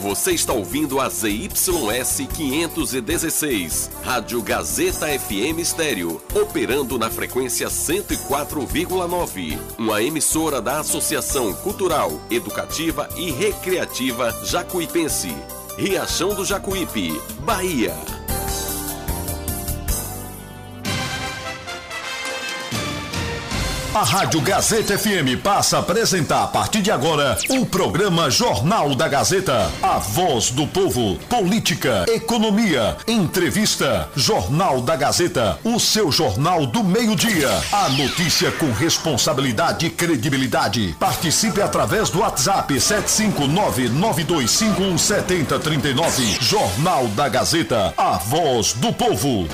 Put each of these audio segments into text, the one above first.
Você está ouvindo a ZYS 516, Rádio Gazeta FM Estéreo, operando na frequência 104,9. Uma emissora da Associação Cultural, Educativa e Recreativa Jacuípense. Riachão do Jacuípe, Bahia. A Rádio Gazeta FM passa a apresentar a partir de agora o programa Jornal da Gazeta. A voz do povo, política, economia, entrevista. Jornal da Gazeta, o seu jornal do meio-dia. A notícia com responsabilidade e credibilidade. Participe através do WhatsApp 759-9251-7039. Jornal da Gazeta, a voz do povo.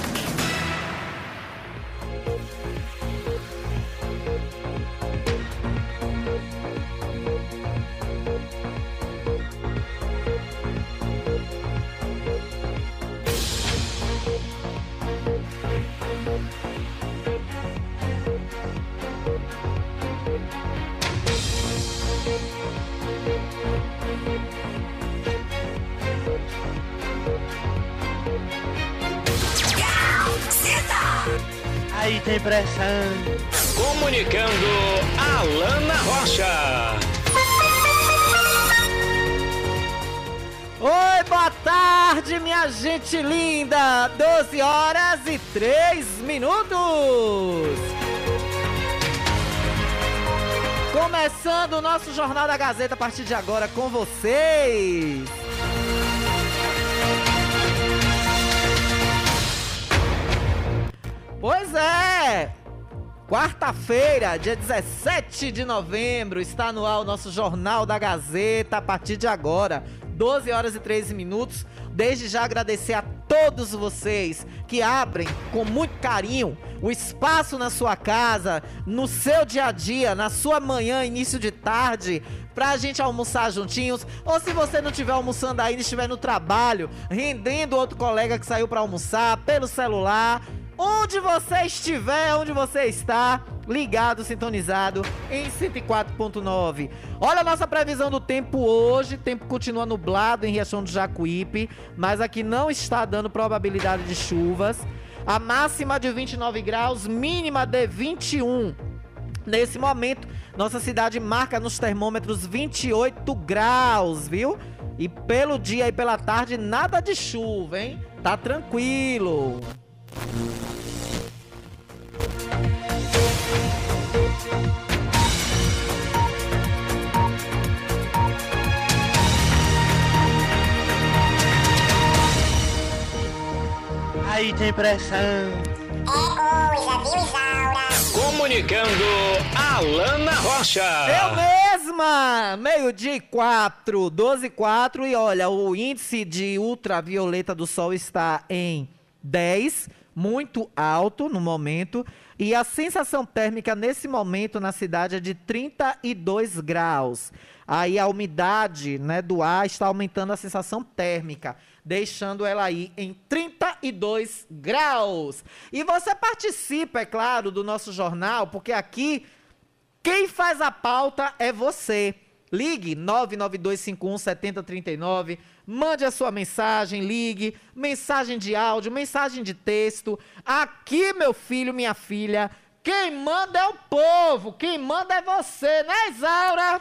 Comunicando Alana Rocha. Oi, boa tarde, minha gente linda. 12h03. Começando o nosso Jornal da Gazeta a partir de agora com vocês. Pois é, quarta-feira, dia 17 de novembro, está no ar o nosso Jornal da Gazeta, a partir de agora, 12h13. Desde já agradecer a todos vocês que abrem com muito carinho o espaço na sua casa, no seu dia a dia, na sua manhã, início de tarde, pra gente almoçar juntinhos. Ou se você não estiver almoçando ainda, estiver no trabalho, rendendo outro colega que saiu pra almoçar, pelo celular. Onde você estiver, onde você está, ligado, sintonizado em 104,9. Olha a nossa previsão do tempo hoje. O tempo continua nublado em Riachão do Jacuípe, mas aqui não está dando probabilidade de chuvas. A máxima de 29 graus, mínima de 21. Nesse momento, nossa cidade marca nos termômetros 28 graus, viu? E pelo dia e pela tarde, nada de chuva, hein? Tá tranquilo. Aí tem pressão. É coisa, viu, Isaura? Comunicando Alana Rocha. Eu mesma! 12h04, 12h04. E olha, o índice de ultravioleta do sol está em 10, muito alto no momento, e a sensação térmica nesse momento na cidade é de 32 graus. Aí a umidade, né, do ar está aumentando a sensação térmica, deixando ela aí em 32 graus. E você participa, é claro, do nosso jornal, porque aqui quem faz a pauta é você. Ligue 99251-7039, mande a sua mensagem, ligue, mensagem de áudio, mensagem de texto. Aqui, meu filho, minha filha, quem manda é o povo, quem manda é você, né, Isaura? É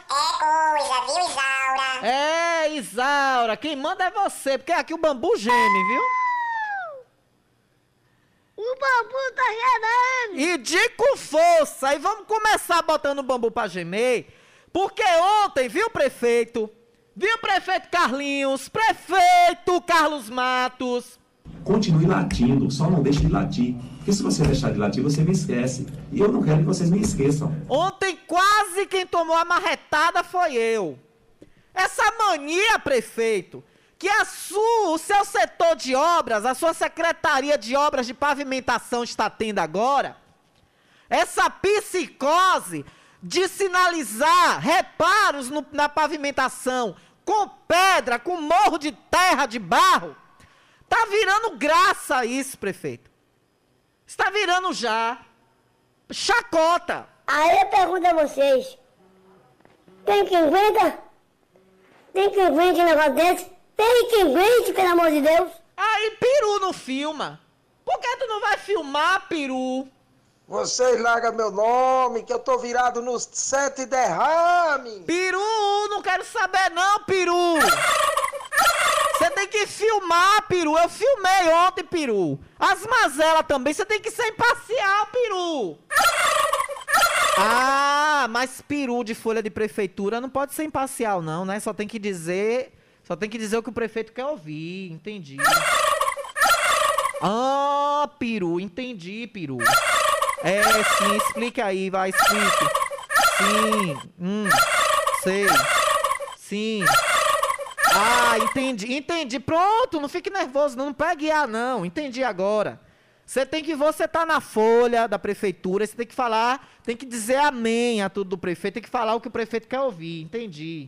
coisa, viu, Isaura? É, Isaura, quem manda é você, porque aqui o bambu geme, viu? O bambu tá gemendo! E de com força, e vamos começar botando o bambu pra gemer. Porque ontem, viu, prefeito Carlinhos, prefeito Carlos Matos. Continue latindo, só não deixe de latir. Porque se você deixar de latir, você me esquece. E eu não quero que vocês me esqueçam. Ontem quase quem tomou a marretada foi eu. Essa mania, prefeito, que o seu setor de obras, a sua secretaria de obras de pavimentação está tendo agora, essa psicose de sinalizar reparos na pavimentação com pedra, com morro de terra, de barro, tá virando graça isso, prefeito. Está virando já chacota. Aí eu pergunto a vocês, tem quem venda? Tem quem vende negócio desse? Periquim, pelo amor de Deus. Aí, peru não filma. Por que tu não vai filmar, peru? Vocês largam meu nome, que eu tô virado nos sete derrame. Peru, não quero saber não, peru. Você tem que filmar, peru. Eu filmei ontem, peru. As mazelas também, você tem que ser imparcial, peru. Ah, mas peru de folha de prefeitura não pode ser imparcial não, né? Só tem que dizer o que o prefeito quer ouvir, entendi. Ah, peru, entendi, peru. É, sim, explique aí, vai, explique. Sim, sei. Sim. Ah, entendi. Pronto, não fique nervoso, não pegue A, não. Entendi agora. Você tá na folha da prefeitura, você tem que falar, tem que dizer amém a tudo do prefeito, tem que falar o que o prefeito quer ouvir, entendi.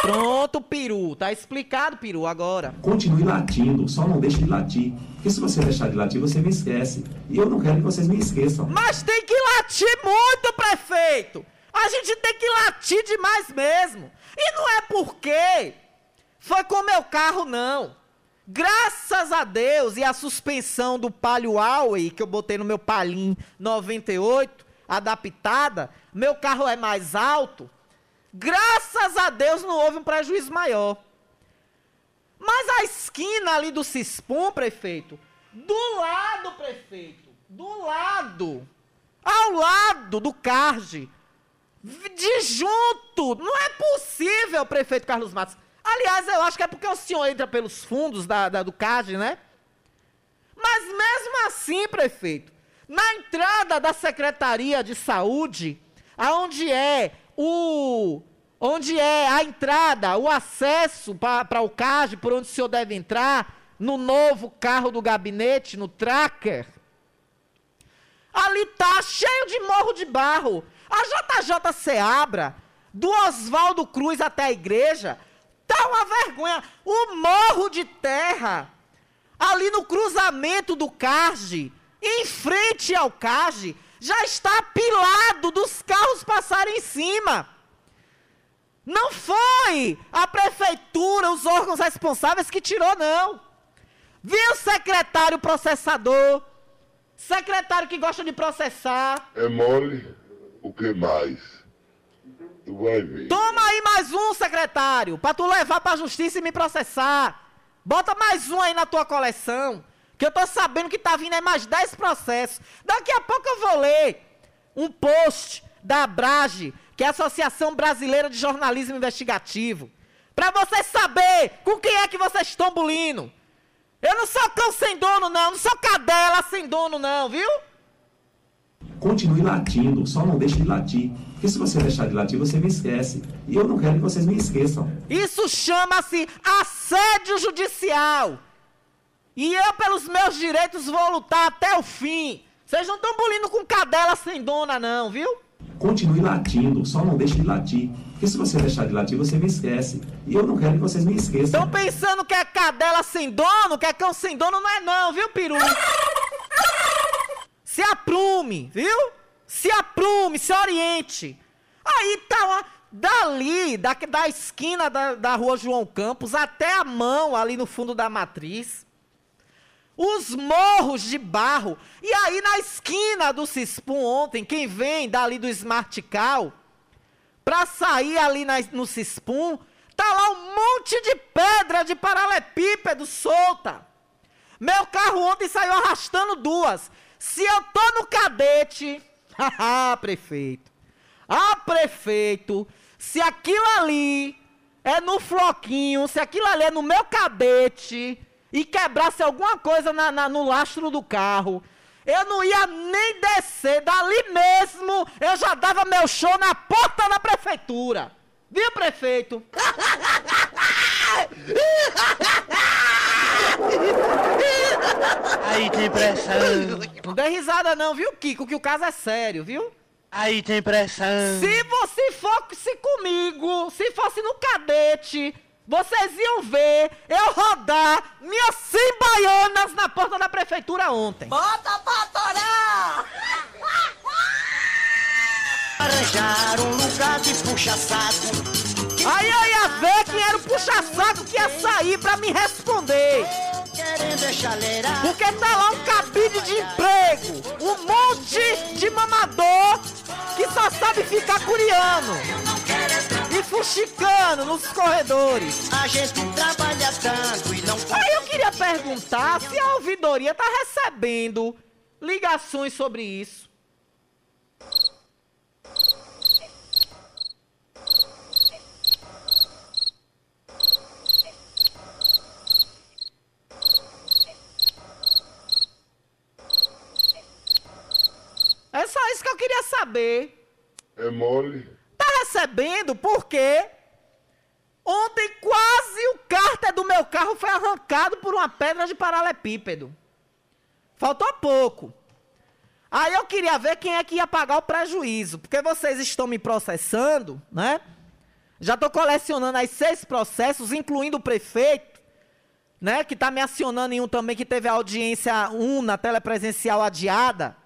Pronto, peru, tá explicado, peru, agora. Continue latindo, só não deixe de latir, porque se você deixar de latir, você me esquece, e eu não quero que vocês me esqueçam. Mas tem que latir muito, prefeito, a gente tem que latir demais mesmo, e não é porque foi com meu carro, não. Graças a Deus e a suspensão do Palio Huawei, que eu botei no meu Palim 98, adaptada, meu carro é mais alto, graças a Deus não houve um prejuízo maior. Mas a esquina ali do Cispum, prefeito, ao lado do Carge, de junto, não é possível, prefeito Carlos Matos. Aliás, eu acho que é porque o senhor entra pelos fundos do CAD, né? Mas mesmo assim, prefeito, na entrada da Secretaria de Saúde, onde é a entrada, o acesso para o CAD, por onde o senhor deve entrar, no novo carro do gabinete, no tracker, ali tá cheio de morro de barro. A JJ Seabra, do Oswaldo Cruz até a igreja, tá uma vergonha, o morro de terra, ali no cruzamento do Carge, em frente ao Carge, já está apilado dos carros passarem em cima. Não foi a prefeitura, os órgãos responsáveis que tirou, não. Viu, secretário processador, secretário que gosta de processar. É mole, o que mais? Vai ver. Toma aí mais um, secretário, pra tu levar pra justiça e me processar. Bota mais um aí na tua coleção, que eu tô sabendo que tá vindo aí mais 10 processos. Daqui a pouco eu vou ler um post da Abrage, que é a Associação Brasileira de Jornalismo Investigativo, pra vocês saberem com quem é que vocês estão bulindo. Eu não sou cão sem dono, não, não sou cadela sem dono, não, viu? Continue latindo, só não deixe de latir, porque se você deixar de latir, você me esquece, e eu não quero que vocês me esqueçam. Isso chama-se assédio judicial, e eu pelos meus direitos vou lutar até o fim. Vocês não estão bulindo com cadela sem dona não, viu? Continue latindo, só não deixe de latir, porque se você deixar de latir, você me esquece, e eu não quero que vocês me esqueçam. Estão pensando que é cadela sem dono, que é cão sem dono, não é não, viu, peru? Se aprume, viu? Se aprume, se oriente. Aí tá lá, dali, da esquina da rua João Campos, até a mão, ali no fundo da matriz, os morros de barro. E aí na esquina do Cispum ontem, quem vem dali do Smartical, pra sair ali no Cispum, tá lá um monte de pedra de paralelepípedo solta. Meu carro ontem saiu arrastando duas. Se eu tô no cadete, prefeito, prefeito, se aquilo ali é no floquinho, se aquilo ali é no meu cadete e quebrasse alguma coisa no lastro do carro, eu não ia nem descer, dali mesmo eu já dava meu show na porta da prefeitura, viu, prefeito? Aí tem pressão. Não dê risada não, viu, Kiko, que o caso é sério, viu? Aí tem pressão. Se você fosse comigo, se fosse no cadete, vocês iam ver eu rodar minhas 100 baianas na porta da prefeitura ontem. Bota pra torar! Arranjar um lugar de puxa-saco. Aí eu ia ver quem quero puxa-saco que é sair pra me responder. Porque tá lá um cabide de emprego, um monte de mamador que só sabe ficar curiando e fuxicando nos corredores. A gente trabalha tanto e não... Aí eu queria perguntar se a ouvidoria tá recebendo ligações sobre isso. É só isso que eu queria saber. É mole. Tá recebendo porque ontem quase o cárter do meu carro foi arrancado por uma pedra de paralelepípedo. Faltou pouco. Aí eu queria ver quem é que ia pagar o prejuízo, porque vocês estão me processando, né? Já estou colecionando aí 6 processos, incluindo o prefeito, né? Que está me acionando em um também que teve a audiência 1 na telepresencial adiada.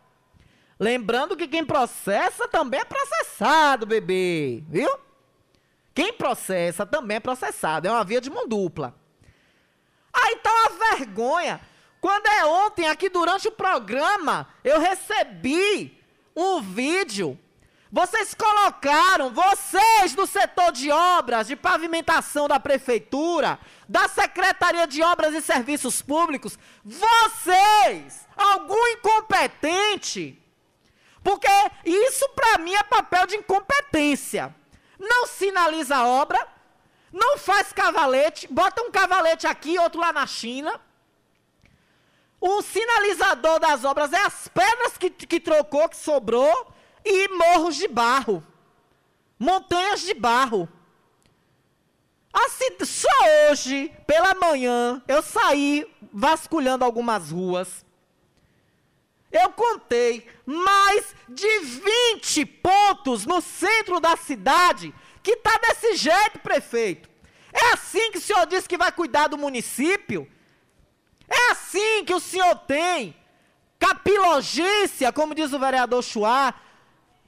Lembrando que quem processa também é processado, bebê, viu? Quem processa também é processado, é uma via de mão dupla. Ah, então a vergonha, quando é ontem, aqui durante o programa, eu recebi um vídeo, vocês colocaram, vocês do setor de obras, de pavimentação da prefeitura, da Secretaria de Obras e Serviços Públicos, vocês, algum incompetente... Porque isso, para mim, é papel de incompetência. Não sinaliza a obra, não faz cavalete, bota um cavalete aqui, outro lá na China. O sinalizador das obras é as pedras que trocou, que sobrou, e morros de barro, montanhas de barro. Assim, só hoje, pela manhã, eu saí vasculhando algumas ruas. Eu contei mais de 20 pontos no centro da cidade que está desse jeito, prefeito. É assim que o senhor diz que vai cuidar do município? É assim que o senhor tem capilogência, como diz o vereador Chuá,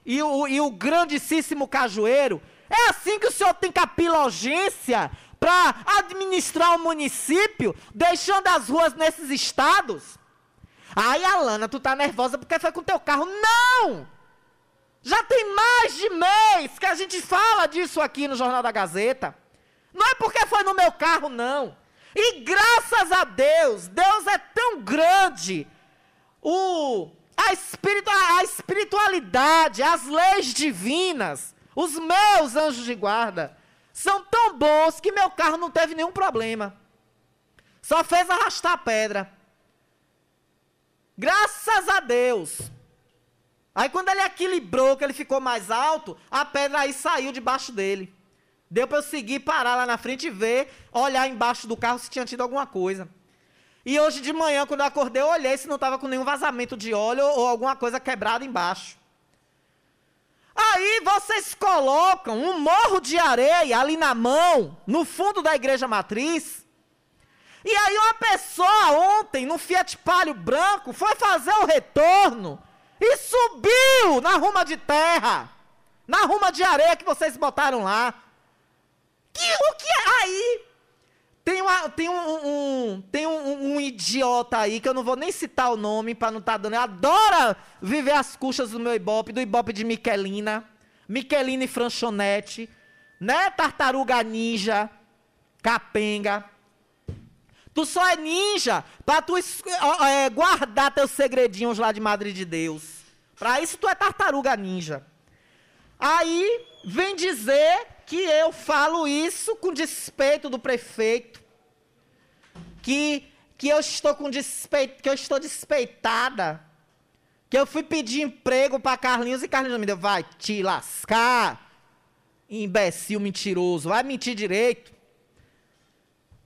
e o grandíssimo Cajueiro? É assim que o senhor tem capilogência para administrar o município, deixando as ruas nesses estados? Ai, Alana, tu tá nervosa porque foi com teu carro. Não! Já tem mais de mês que a gente fala disso aqui no Jornal da Gazeta. Não é porque foi no meu carro, não. E graças a Deus, Deus é tão grande. A espiritualidade, as leis divinas, os meus anjos de guarda, são tão bons que meu carro não teve nenhum problema. Só fez arrastar a pedra. Graças a Deus. Aí quando ele equilibrou, que ele ficou mais alto, a pedra aí saiu debaixo dele. Deu para eu seguir, parar lá na frente e ver, olhar embaixo do carro se tinha tido alguma coisa. E hoje de manhã, quando eu acordei, eu olhei se não estava com nenhum vazamento de óleo ou alguma coisa quebrada embaixo. Aí vocês colocam um morro de areia ali na mão, no fundo da igreja matriz. E aí uma pessoa ontem, no Fiat Palio branco, foi fazer o retorno e subiu na ruma de terra, na ruma de areia que vocês botaram lá. O que é? Aí tem um idiota aí, que eu não vou nem citar o nome para não estar dando, adora viver as custas do meu Ibope, do Ibope de Michelina e Franchonete, né? Tartaruga ninja, capenga. Tu só é ninja pra tu guardar teus segredinhos lá de Madre de Deus. Pra isso tu é tartaruga ninja. Aí vem dizer que eu falo isso com despeito do prefeito. Que eu estou com despeito, que eu estou despeitada. Que eu fui pedir emprego pra Carlinhos e Carlinhos me deu. Vai te lascar, imbecil mentiroso. Vai mentir direito.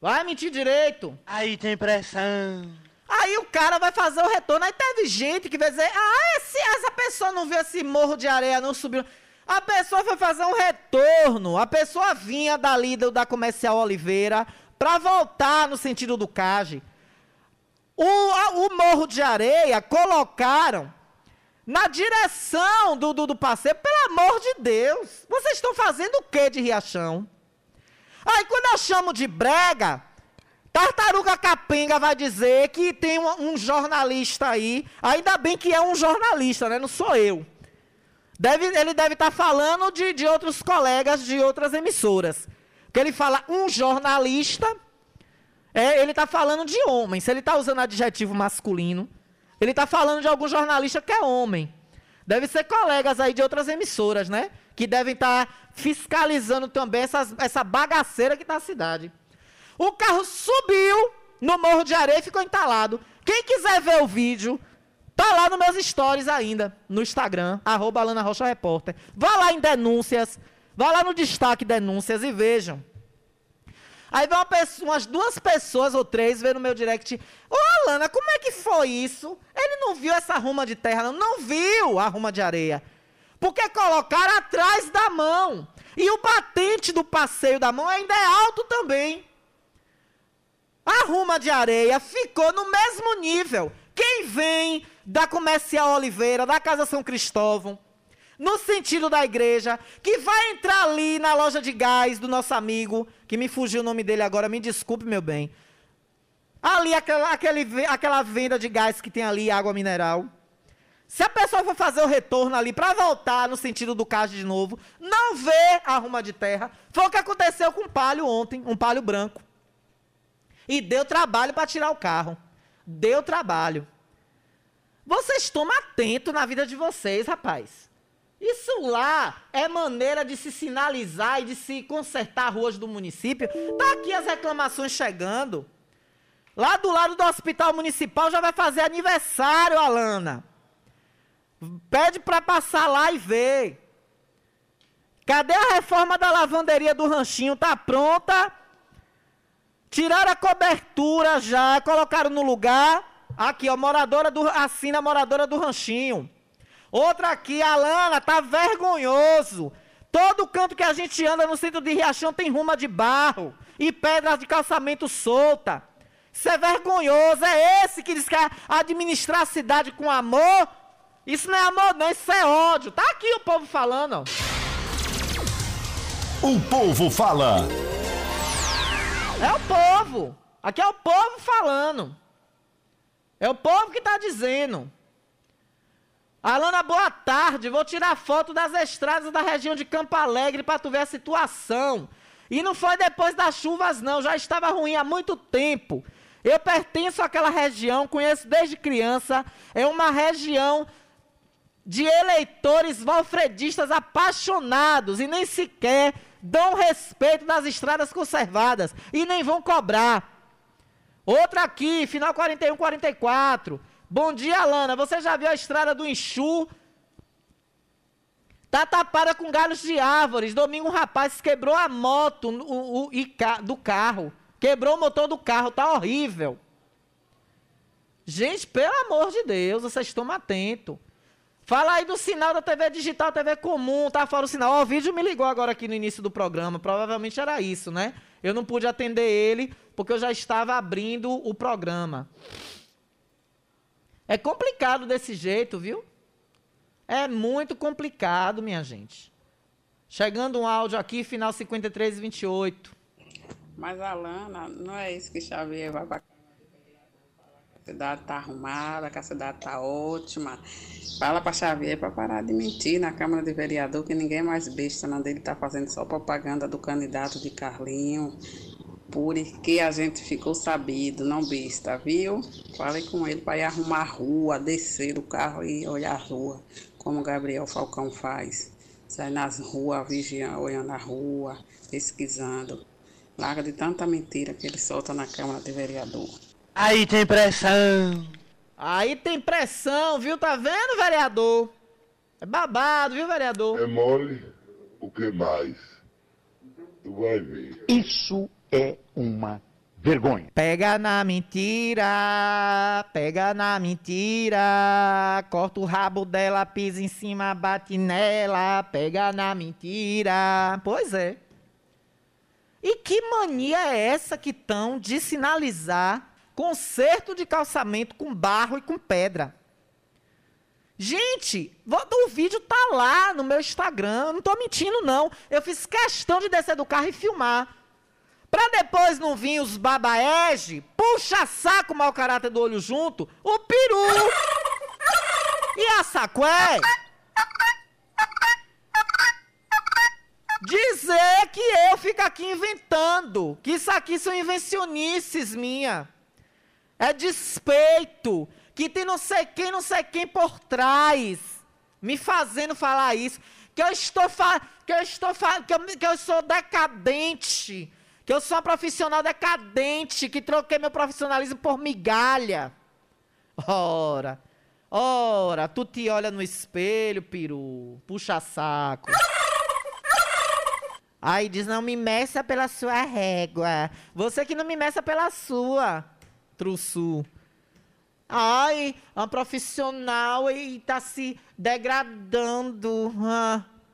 Vai mentir direito. Aí tem pressão. Aí o cara vai fazer o retorno. Aí teve gente que vai dizer, essa pessoa não viu esse morro de areia, não subiu. A pessoa foi fazer um retorno. A pessoa vinha dali da Comercial Oliveira para voltar no sentido do Cage. O morro de areia colocaram na direção do passeio. Pelo amor de Deus, vocês estão fazendo o quê de Riachão? Aí Aí quando eu chamo de brega, Tartaruga Capenga vai dizer que tem um jornalista aí, ainda bem que é um jornalista, né? Não sou eu. Ele deve estar falando de outros colegas de outras emissoras. Porque ele fala um jornalista, ele está falando de homem. Se ele está usando adjetivo masculino, ele está falando de algum jornalista que é homem. Deve ser colegas aí de outras emissoras, né? Que devem estar fiscalizando também essa bagaceira que está na cidade. O carro subiu no Morro de Areia e ficou entalado. Quem quiser ver o vídeo, tá lá nos meus stories ainda, no Instagram, @AlanaRochaRepórter. Vá lá em denúncias, vá lá no destaque denúncias e vejam. Aí vem umas duas pessoas ou três ver no meu direct. Ô, Alana, como é que foi isso? Ele não viu essa ruma de terra, não viu a ruma de areia. Porque colocaram atrás da mão. E o batente do passeio da mão ainda é alto também. A ruma de areia ficou no mesmo nível. Quem vem da Comercial Oliveira, da Casa São Cristóvão, no sentido da igreja, que vai entrar ali na loja de gás do nosso amigo, que me fugiu o nome dele agora, me desculpe, meu bem. Ali, aquela venda de gás que tem ali, água mineral. Se a pessoa for fazer o retorno ali para voltar no sentido do cais de novo, não vê a ruma de terra. Foi o que aconteceu com um palio ontem, um palio branco. E deu trabalho para tirar o carro. Deu trabalho. Vocês tomam atento na vida de vocês, rapaz. Isso lá é maneira de se sinalizar e de se consertar ruas do município. Tá aqui as reclamações chegando. Lá do lado do Hospital Municipal já vai fazer aniversário, Alana. Pede para passar lá e ver. Cadê a reforma da lavanderia do Ranchinho? Tá pronta? Tiraram a cobertura já, colocaram no lugar. Aqui, ó, assina a moradora do Ranchinho. Outra aqui, Alana, tá vergonhoso. Todo canto que a gente anda no centro de Riachão tem ruma de barro e pedras de calçamento solta. Isso é vergonhoso, é esse que diz que é administrar a cidade com amor. Isso não é amor não, isso é ódio. Tá aqui o povo falando, ó. O povo fala. É o povo. Aqui é o povo falando. É o povo que está dizendo. Alana, boa tarde. Vou tirar foto das estradas da região de Campo Alegre para tu ver a situação. E não foi depois das chuvas, não. Já estava ruim há muito tempo. Eu pertenço àquela região, conheço desde criança. É uma região de eleitores valfredistas apaixonados e nem sequer dão respeito das estradas conservadas e nem vão cobrar. Outra aqui, final 4144. Bom dia, Alana. Você já viu a estrada do Inxu? Tá tapada com galhos de árvores. Domingo um rapaz quebrou a moto do carro. Quebrou o motor do carro. Tá horrível. Gente, pelo amor de Deus, vocês tomem atento. Fala aí do sinal da TV digital, TV comum, tá fora o sinal. Ó, o vídeo me ligou agora aqui no início do programa, provavelmente era isso, né? Eu não pude atender ele, porque eu já estava abrindo o programa. É complicado desse jeito, viu? É muito complicado, minha gente. Chegando um áudio aqui, final 5328. Mas, Alana, não é isso que Xavier vai pra... A cidade tá arrumada, que a cidade tá ótima. Fala para Xavier para parar de mentir na Câmara de Vereador, que ninguém é mais besta, não. Ele tá fazendo só propaganda do candidato de Carlinho, porque a gente ficou sabido, não besta, viu? Falei com ele para ir arrumar a rua, descer o carro e olhar a rua, como o Gabriel Falcão faz. Sai nas ruas, vigiando, olhando a rua, pesquisando. Larga de tanta mentira que ele solta na Câmara de Vereador. Aí tem pressão. Aí tem pressão, viu? Tá vendo, vereador? É babado, viu, vereador? É mole, o que mais? Tu vai ver. Isso é uma vergonha. Pega na mentira, pega na mentira. Corta o rabo dela, pisa em cima, bate nela. Pega na mentira. Pois é. E que mania é essa que tão de sinalizar conserto de calçamento com barro e com pedra? Gente, o vídeo tá lá no meu Instagram, eu não tô mentindo não. Eu fiz questão de descer do carro e filmar. Pra depois não vir os babaege, puxa saco, mau caráter do olho junto, o peru e a sacué dizer que eu fico aqui inventando, que isso aqui são invencionices minha. É despeito, que tem não sei quem por trás, me fazendo falar isso, que eu sou decadente, que eu sou uma profissional decadente, que troquei meu profissionalismo por migalha. Ora, ora, tu te olha no espelho, peru, puxa saco. Aí diz, não me meça pela sua régua, você que não me meça pela sua. Truçu. Ai, uma profissional e tá se degradando.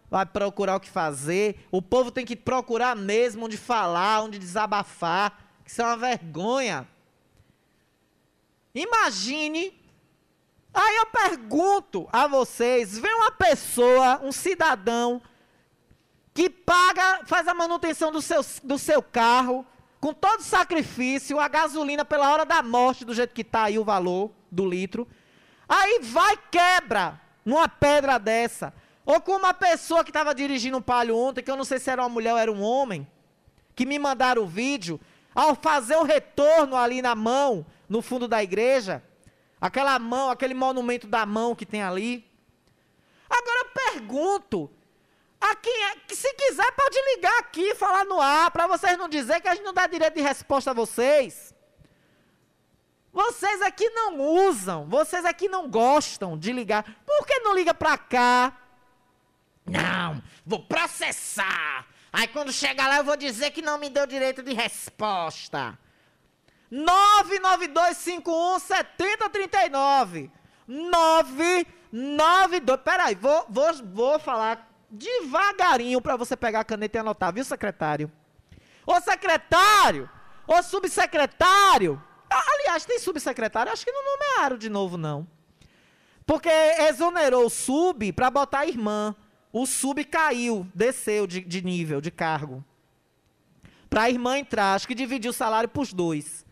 Vai procurar o que fazer. O povo tem que procurar mesmo onde falar, onde desabafar. Isso é uma vergonha. Imagine. Aí eu pergunto a vocês, vem uma pessoa, um cidadão, que paga, faz a manutenção do seu carro, com todo sacrifício, a gasolina pela hora da morte, do jeito que está aí o valor do litro, aí vai quebra numa pedra dessa, ou com uma pessoa que estava dirigindo um Palio ontem, que eu não sei se era uma mulher ou era um homem, que me mandaram o vídeo, ao fazer o retorno ali na mão, no fundo da igreja, aquela mão, aquele monumento da mão que tem ali. Agora eu pergunto, a quem é, que se quiser pode ligar aqui, falar no ar, para vocês não dizer que a gente não dá direito de resposta a vocês. Vocês aqui não usam, vocês aqui não gostam de ligar. Por que não liga para cá? Não, vou processar. Aí quando chegar lá eu vou dizer que não me deu direito de resposta. 992517039. 992, peraí, vou falar devagarinho para você pegar a caneta e anotar, viu, secretário? Ô secretário, ô subsecretário, aliás, tem subsecretário, acho que não nomearam de novo, não, porque exonerou o sub para botar a irmã, o sub caiu, desceu de nível, de cargo, para a irmã entrar, acho que dividiu o salário para os dois,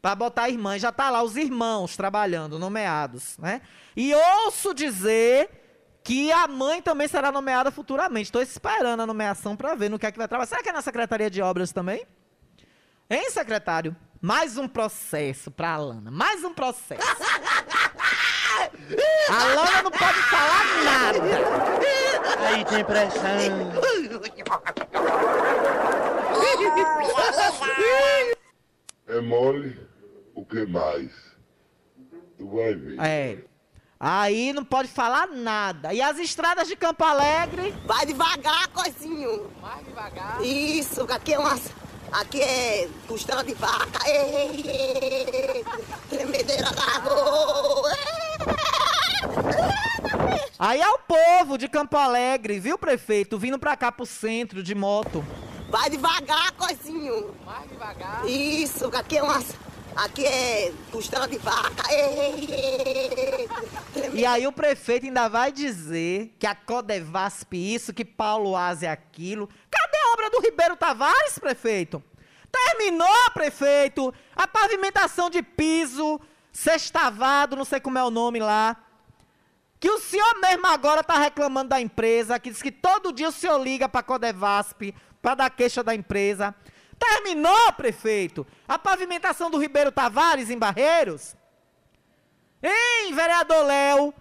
para botar a irmã, e já tá lá os irmãos trabalhando, nomeados, né? E ouço dizer que a mãe também será nomeada futuramente. Estou esperando a nomeação para ver no que é que vai trabalhar. Será que é na Secretaria de Obras também? Hein, secretário? Mais um processo para a Lana. Mais um processo. A Lana não pode falar nada. Aí tem pressão. É mole? O que mais? Tu vai ver. É. Aí não pode falar nada. E as estradas de Campo Alegre? Vai devagar, coisinho. Mais devagar? Isso, aqui é umas... Aqui é costela de vaca. Tremedeira da rua. Aí é o povo de Campo Alegre, viu, prefeito? Vindo pra cá, pro centro, de moto. Vai devagar, coisinho. Mais devagar? Isso, aqui é umas... Aqui é costela de vaca. E aí o prefeito ainda vai dizer que a Codevasp isso, que Paulo Aze aquilo. Cadê a obra do Ribeiro Tavares, prefeito? Terminou, prefeito, a pavimentação de piso, sextavado, não sei como é o nome lá. Que o senhor mesmo agora está reclamando da empresa, que diz que todo dia o senhor liga para a Codevasp para dar queixa da empresa. Terminou, prefeito, a pavimentação do Ribeiro Tavares em Barreiros? Hein, vereador Léo?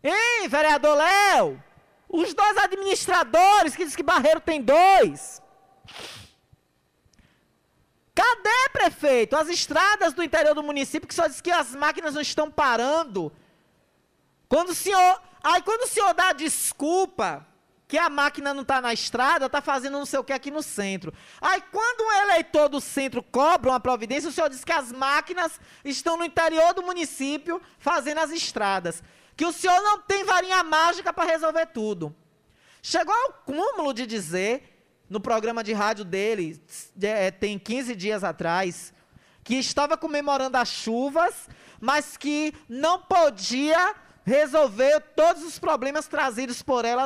Hein, vereador Léo? Os dois administradores que dizem que Barreiro tem dois. Cadê, prefeito, as estradas do interior do município que só diz que as máquinas não estão parando? Quando o senhor... Aí quando o senhor dá desculpa... que a máquina não está na estrada, está fazendo não sei o que aqui no centro. Aí, quando um eleitor do centro cobra uma providência, o senhor diz que as máquinas estão no interior do município fazendo as estradas. Que o senhor não tem varinha mágica para resolver tudo. Chegou ao cúmulo de dizer, no programa de rádio dele, tem 15 dias atrás, que estava comemorando as chuvas, mas que não podia... resolveu todos os problemas trazidos por ela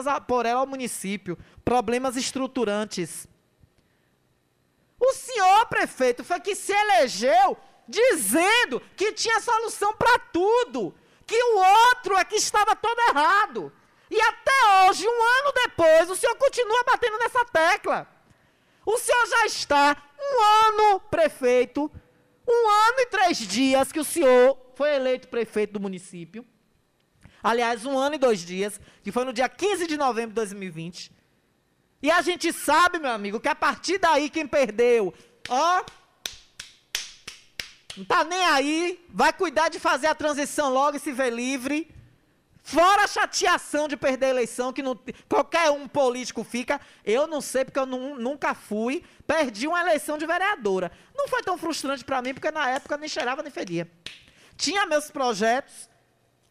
ao município. Problemas estruturantes. O prefeito foi que se elegeu dizendo que tinha solução para tudo, que o outro é que estava todo errado. E até hoje, 1 ano depois, o senhor continua batendo nessa tecla. O senhor já está 1 ano prefeito, 1 ano e 3 dias que o senhor foi eleito prefeito do município. Aliás, 1 ano e 2 dias, que foi no dia 15 de novembro de 2020. E a gente sabe, meu amigo, que a partir daí quem perdeu, ó, não tá nem aí, vai cuidar de fazer a transição logo e se ver livre. Fora a chateação de perder a eleição, que não, qualquer um político fica. Eu não sei, porque eu nunca fui. Perdi uma eleição de vereadora. Não foi tão frustrante para mim, porque na época nem cheirava nem fedia. Tinha meus projetos,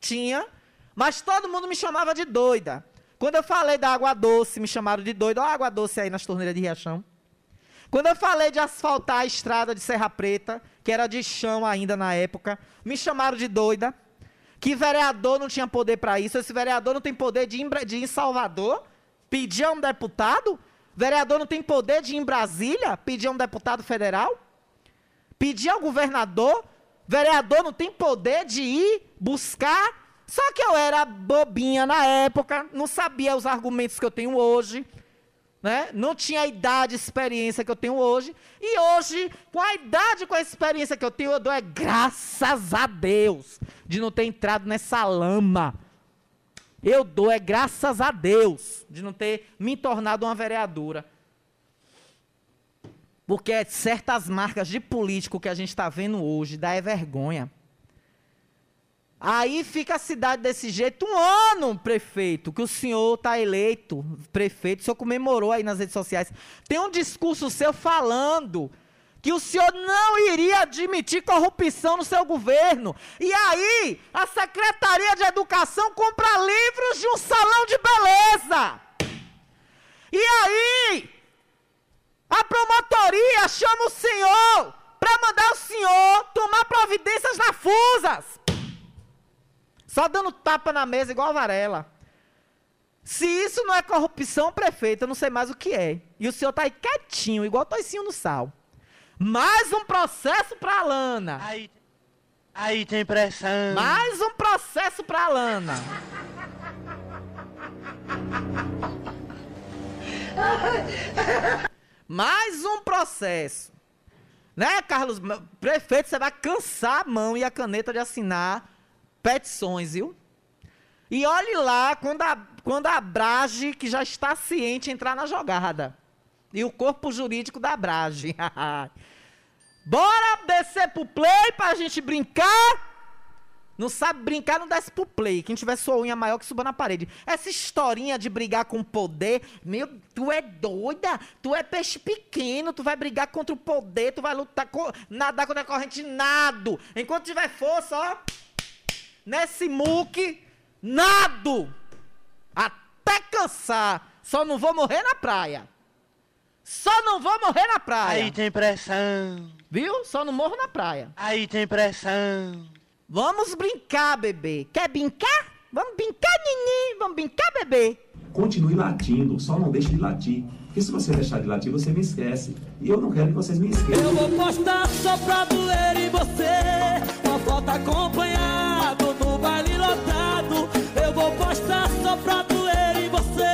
tinha, mas todo mundo me chamava de doida. Quando eu falei da água doce, me chamaram de doida. Olha a água doce aí nas torneiras de Riachão. Quando eu falei de asfaltar a estrada de Serra Preta, que era de chão ainda na época, me chamaram de doida. Que vereador não tinha poder para isso. Esse vereador não tem poder de ir em Salvador, pedir a um deputado. Vereador não tem poder de ir em Brasília, pedir a um deputado federal. Pedir ao governador. Vereador não tem poder de ir buscar. Só que eu era bobinha na época, não sabia os argumentos que eu tenho hoje, né? Não tinha a idade, experiência que eu tenho hoje. E hoje, com a idade e com a experiência que eu tenho, eu dou é graças a Deus de não ter entrado nessa lama. Eu dou é graças a Deus de não ter me tornado uma vereadora. Porque certas marcas de político que a gente está vendo hoje dá é vergonha. Aí fica a cidade desse jeito. 1 ano, prefeito, que o senhor está eleito prefeito, o senhor comemorou aí nas redes sociais. Tem um discurso seu falando que o senhor não iria admitir corrupção no seu governo. E aí, a Secretaria de Educação compra livros de um salão de beleza. E aí, a promotoria chama o senhor para mandar o senhor tomar providências nafusas. Só dando tapa na mesa igual a Varela. Se isso não é corrupção, prefeito, eu não sei mais o que é. E o senhor está aí quietinho, igual toicinho no sal. Mais um processo para a Lana. Aí tem pressão. Mais um processo para a Lana. Mais um processo. Né, Carlos? Prefeito, você vai cansar a mão e a caneta de assinar petições, viu? E olhe lá, quando a Abrage, que já está ciente, entrar na jogada. E o corpo jurídico da Abrage. Bora descer pro play pra gente brincar? Não sabe brincar, não desce pro play. Quem tiver sua unha maior que suba na parede. Essa historinha de brigar com o poder, meu, tu é doida? Tu é peixe pequeno, tu vai brigar contra o poder, tu vai lutar, nadar contra a corrente, nado. Enquanto tiver força, ó, nesse muque, nado, até cansar. Só não vou morrer na praia. Só não vou morrer na praia. Aí tem pressão. Viu? Só não morro na praia. Aí tem pressão. Vamos brincar, bebê. Quer brincar? Vamos brincar, neném. Vamos brincar, bebê. Continue latindo, só não deixe de latir. Porque se você deixar de latir, você me esquece. E eu não quero que vocês me esqueçam. Eu vou postar só pra doer em você. Uma foto acompanhado no baile lotado. Eu vou postar só pra doer em você.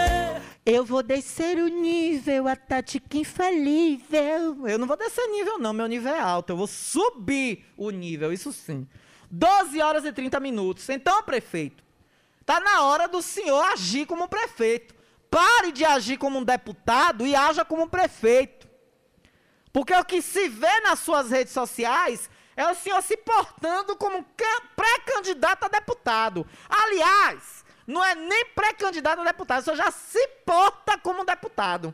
Eu vou descer o nível, a tática infalível. Eu não vou descer nível não, meu nível é alto. Eu vou subir o nível, isso sim. 12 horas e 30 minutos. Então, prefeito, tá na hora do senhor agir como prefeito. Pare de agir como um deputado e haja como um prefeito. Porque o que se vê nas suas redes sociais é o senhor se portando como um pré-candidato a deputado. Aliás, não é nem pré-candidato a deputado, o senhor já se porta como um deputado.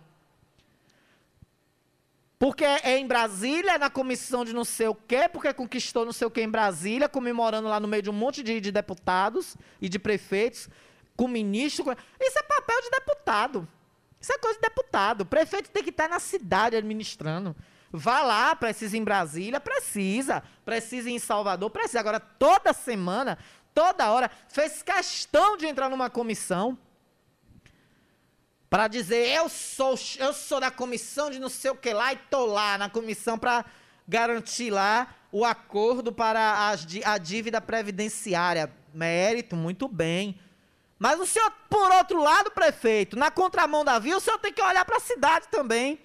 Porque é em Brasília, é na comissão de não sei o quê, porque conquistou não sei o quê em Brasília, comemorando lá no meio de um monte de deputados e de prefeitos, com ministro. Isso é papel de deputado. Isso é coisa de deputado. O prefeito tem que estar na cidade administrando. Vá lá, precisa em Brasília, precisa. Precisa em Salvador, precisa. Agora, toda semana, toda hora, fez questão de entrar numa comissão. Pra dizer, eu sou da comissão de não sei o que lá e tô lá na comissão pra garantir lá o acordo para a dívida previdenciária. Mérito, muito bem. Mas o senhor, por outro lado, prefeito, na contramão da via, o senhor tem que olhar pra cidade também.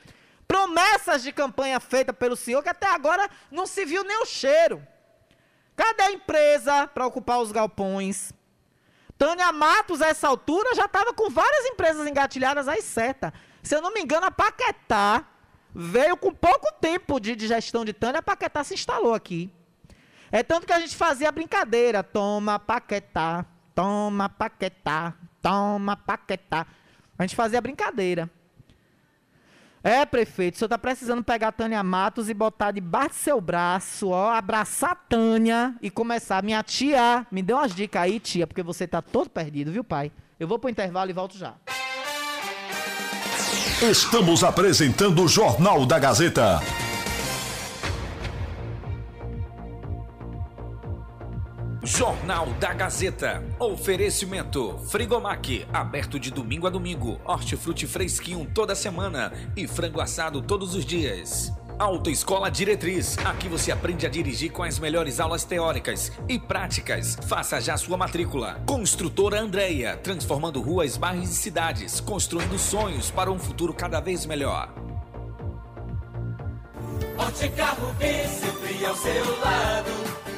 Promessas de campanha feitas pelo senhor que até agora não se viu nem o cheiro. Cadê a empresa para ocupar os galpões? Tânia Matos, a essa altura, já estava com várias empresas engatilhadas aí certa. Se eu não me engano, a Paquetá veio com pouco tempo de gestão de Tânia, a Paquetá se instalou aqui. É tanto que a gente fazia brincadeira. Toma, Paquetá, toma, Paquetá, toma, Paquetá. A gente fazia brincadeira. É, prefeito, o senhor está precisando pegar a Tânia Matos e botar debaixo do seu braço, ó, abraçar a Tânia e começar. Minha tia, me dê umas dicas aí, tia, porque você tá todo perdido, viu, pai? Eu vou pro intervalo e volto já. Estamos apresentando o Jornal da Gazeta. Jornal da Gazeta. Oferecimento Frigomac, aberto de domingo a domingo. Hortifruti fresquinho toda semana e frango assado todos os dias. Autoescola Diretriz. Aqui você aprende a dirigir com as melhores aulas teóricas e práticas. Faça já sua matrícula. Construtora Andreia, transformando ruas, bairros e cidades, construindo sonhos para um futuro cada vez melhor. Ótica Rubi, sempre ao seu lado.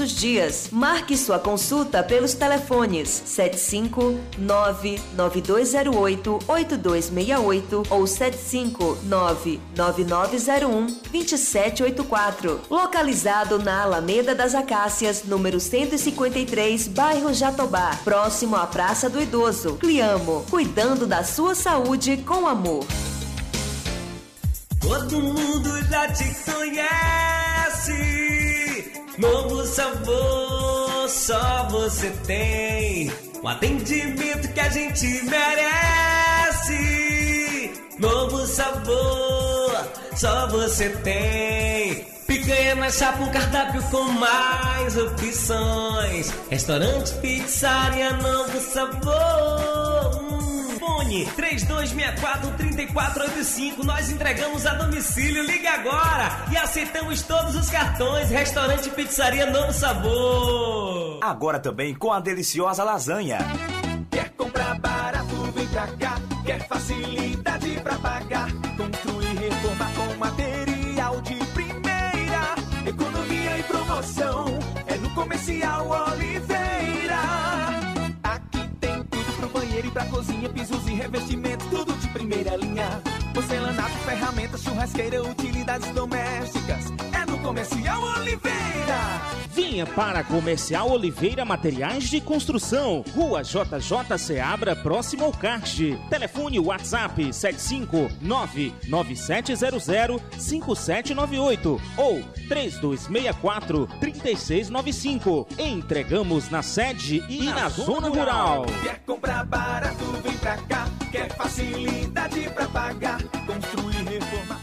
os dias. Marque sua consulta pelos telefones 759-9208-8268 ou 759-9901-2784. Localizado na Alameda das Acácias, número 153, bairro Jatobá, próximo à Praça do Idoso. Cliamo, cuidando da sua saúde com amor. Todo mundo já te conhece. Novo sabor, só você tem. O atendimento que a gente merece. Novo sabor, só você tem. Picanha na chapa, um cardápio com mais opções. Restaurante, pizzaria, novo sabor. Fone 3264-3485. Nós entregamos a domicílio. Ligue agora e aceitamos todos os cartões. Restaurante Pizzaria Novo Sabor. Agora também com a deliciosa lasanha. Quer comprar barato? Vem pra cá. Quer facilidade pra pagar? Construir e reformar com material de primeira. Economia e promoção é no Comercial Oliveira. Pra cozinha, pisos e revestimentos, tudo de primeira linha. Porcelanato, ferramentas, churrasqueira, utilidades domésticas. É no Comercial Oliveira. Vinha para Comercial Oliveira Materiais de Construção. Rua JJ Seabra, próximo ao CART. Telefone WhatsApp 759-9700-5798 ou 3264-3695. Entregamos na sede e na zona rural. Quer comprar barato? Vem pra cá. Quer facilidade pra pagar? Construir, reformar.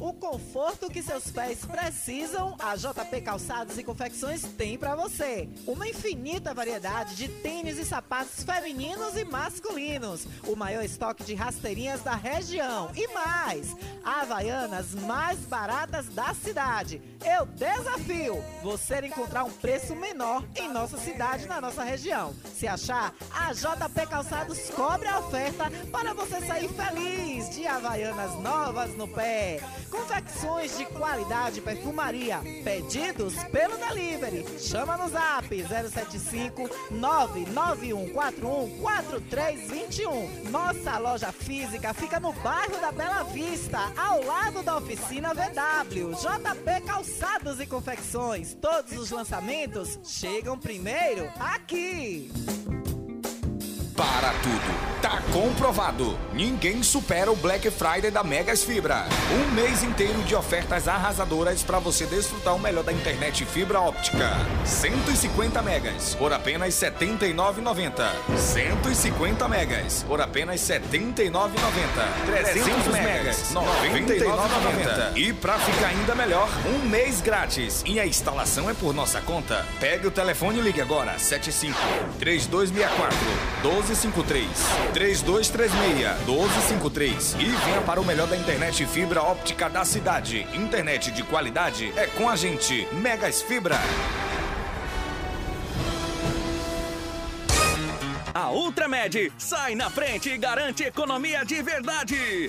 O conforto que seu seus pés precisam, a JP Calçados e Confecções tem pra você. Uma infinita variedade de tênis e sapatos femininos e masculinos. O maior estoque de rasteirinhas da região. E mais, havaianas mais baratas da cidade. Eu desafio você encontrar um preço menor em nossa cidade, na nossa região. Se achar, a JP Calçados cobre a oferta para você sair feliz de havaianas novas no pé. Confecções de qualidade, perfumaria, pedidos pelo delivery. Chama no zap 075 991414321. Nossa loja física fica no bairro da Bela Vista, ao lado da oficina VW. JP Calçados e Confecções, todos os lançamentos chegam primeiro aqui. Para tudo, tá comprovado. Ninguém supera o Black Friday da Megas Fibra. Um mês inteiro de ofertas arrasadoras para você desfrutar o melhor da internet fibra óptica. 150 megas por apenas R$ 79,90. 150 megas por apenas R$ 79,90. 300 megas, R$ 99,90. E para ficar ainda melhor, um mês grátis. E a instalação é por nossa conta. Pegue o telefone e ligue agora. 75 3264 1253 3236 1253 e venha para o melhor da internet fibra óptica da cidade. Internet de qualidade é com a gente. Megas Fibra. A Ultramed sai na frente e garante economia de verdade.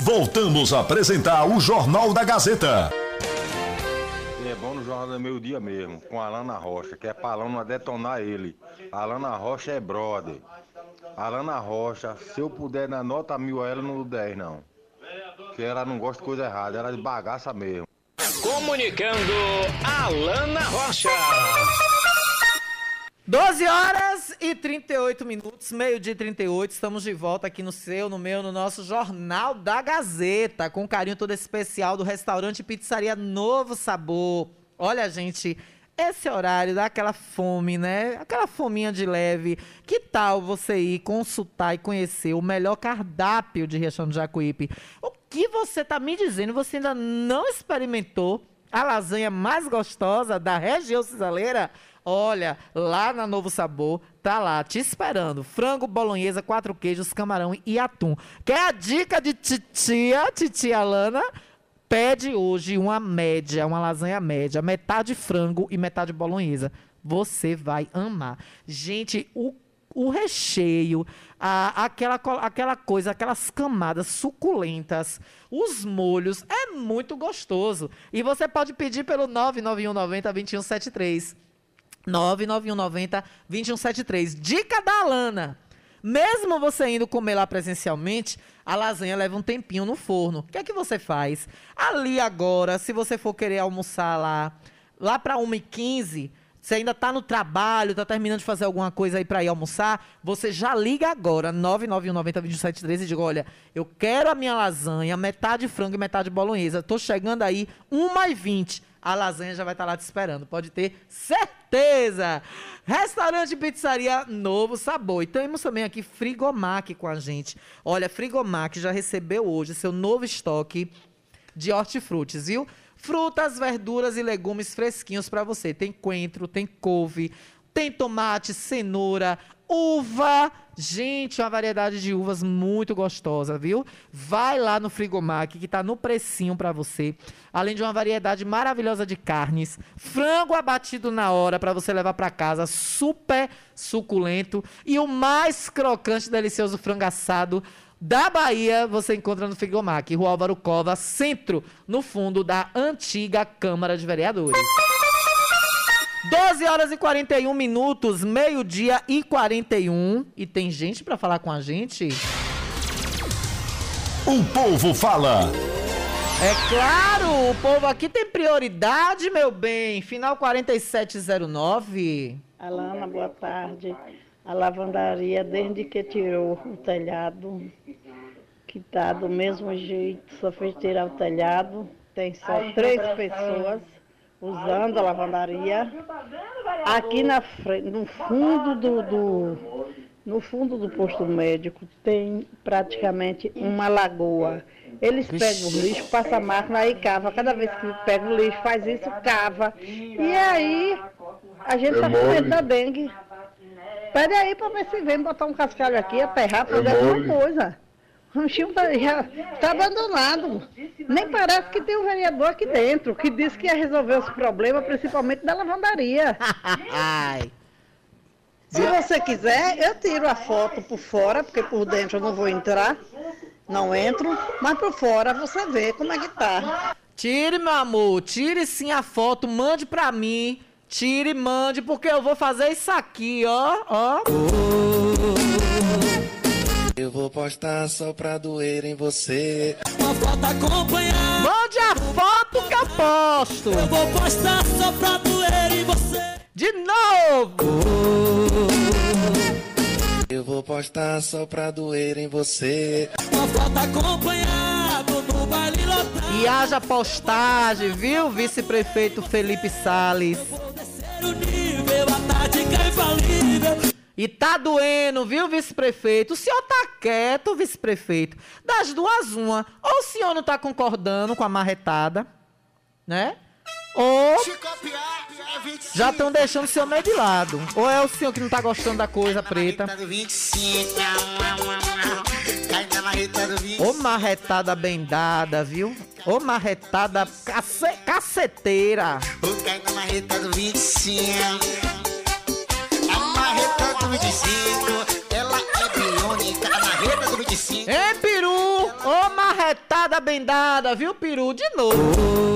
Voltamos a apresentar o Jornal da Gazeta. E é bom no Jornal do Meio Dia mesmo, com a Alana Rocha, que é pra Alana detonar ele. A Alana Rocha é brother. A Alana Rocha, se eu puder na nota 1000 a ela, não dou 10 não. Porque ela não gosta de coisa errada, ela é de bagaça mesmo. Comunicando Alana Rocha. 12h38, meio-dia e 38, estamos de volta aqui no seu, no meu, no nosso Jornal da Gazeta, com um carinho todo especial do restaurante Pizzaria Novo Sabor. Olha, gente, esse horário dá aquela fome, né? Aquela fominha de leve. Que tal você ir consultar e conhecer o melhor cardápio de Riachão do Jacuípe? O que você está me dizendo? Você ainda não experimentou a lasanha mais gostosa da região cisaleira? Olha, lá na Novo Sabor, tá lá, te esperando. Frango, bolonhesa, 4 queijos, camarão e atum. Quer a dica de titia Alana? Pede hoje uma média, uma lasanha média. Metade frango e metade bolonhesa. Você vai amar. Gente, o recheio, aquela coisa, aquelas camadas suculentas, os molhos, é muito gostoso. E você pode pedir pelo 99190-2173. 99190-2173. Dica da Alana. Mesmo você indo comer lá presencialmente, a lasanha leva um tempinho no forno. O que é que você faz? Ali agora, se você for querer almoçar lá para 1h15, você ainda está no trabalho, está terminando de fazer alguma coisa aí para ir almoçar, você já liga agora, 99190-2173 e diga, olha, eu quero a minha lasanha, metade frango e metade bolonhesa. Estou chegando aí, 1h20. A lasanha já vai estar lá te esperando, pode ter certeza. Restaurante e Pizzaria Novo Sabor. E temos também aqui Frigomac com a gente. Olha, Frigomac já recebeu hoje seu novo estoque de hortifrutis, viu? Frutas, verduras e legumes fresquinhos para você. Tem coentro, tem couve, tem tomate, cenoura, uva. Gente, uma variedade de uvas muito gostosa, viu? Vai lá no Frigomac, que tá no precinho para você. Além de uma variedade maravilhosa de carnes. Frango abatido na hora para você levar para casa. Super suculento. E o mais crocante e delicioso frango assado da Bahia, você encontra no Frigomac. Rua Álvaro Cova, centro, no fundo da antiga Câmara de Vereadores. 12h41, meio-dia e 41. E tem gente pra falar com a gente? O povo fala. É claro, o povo aqui tem prioridade, meu bem. Final 4709. Alana, boa tarde. A lavandaria, desde que tirou o telhado, que está do mesmo jeito, só fez tirar o telhado. Tem só 3 pessoas usando a lavandaria. Aqui na frente, no fundo do posto médico tem praticamente uma lagoa. Eles pegam o lixo, passam a máquina, aí cava. Cada vez que pega o lixo, faz isso, cava. E aí, a gente está com a dengue. Pede aí para ver se vem botar um cascalho aqui, aterrar, fazer alguma coisa. O ranchinho está abandonado. Nem parece que tem um vereador aqui dentro, que disse que ia resolver os problemas, principalmente da lavandaria. Ai. Se você quiser, eu tiro a foto por fora, porque por dentro eu não vou entrar, não entro, mas por fora você vê como é que tá. Tire, meu amor, tire sim a foto, mande pra mim, tire e mande, porque eu vou fazer isso aqui, ó, ó. Eu vou postar só pra doer em você. Uma foto acompanhada. Mande a foto que eu posto. Eu vou postar só pra doer em você. De novo! Eu vou postar só pra doer em você. Uma foto acompanhado do baile lotado. E haja postagem, viu, vice-prefeito Felipe Salles? E tá doendo, viu, vice-prefeito? O senhor tá quieto, vice-prefeito. Das duas, uma. Ou o senhor não tá concordando com a marretada, né? Ou já estão deixando o senhor meio de lado. Ou é o senhor que não tá gostando da coisa preta. Ô marretada bendada, viu? Ô marretada caceteira. A marreta do 25, ela é biônica. A marreta do 25. Ei, peru! Ô marretada bendada, viu, peru? De novo.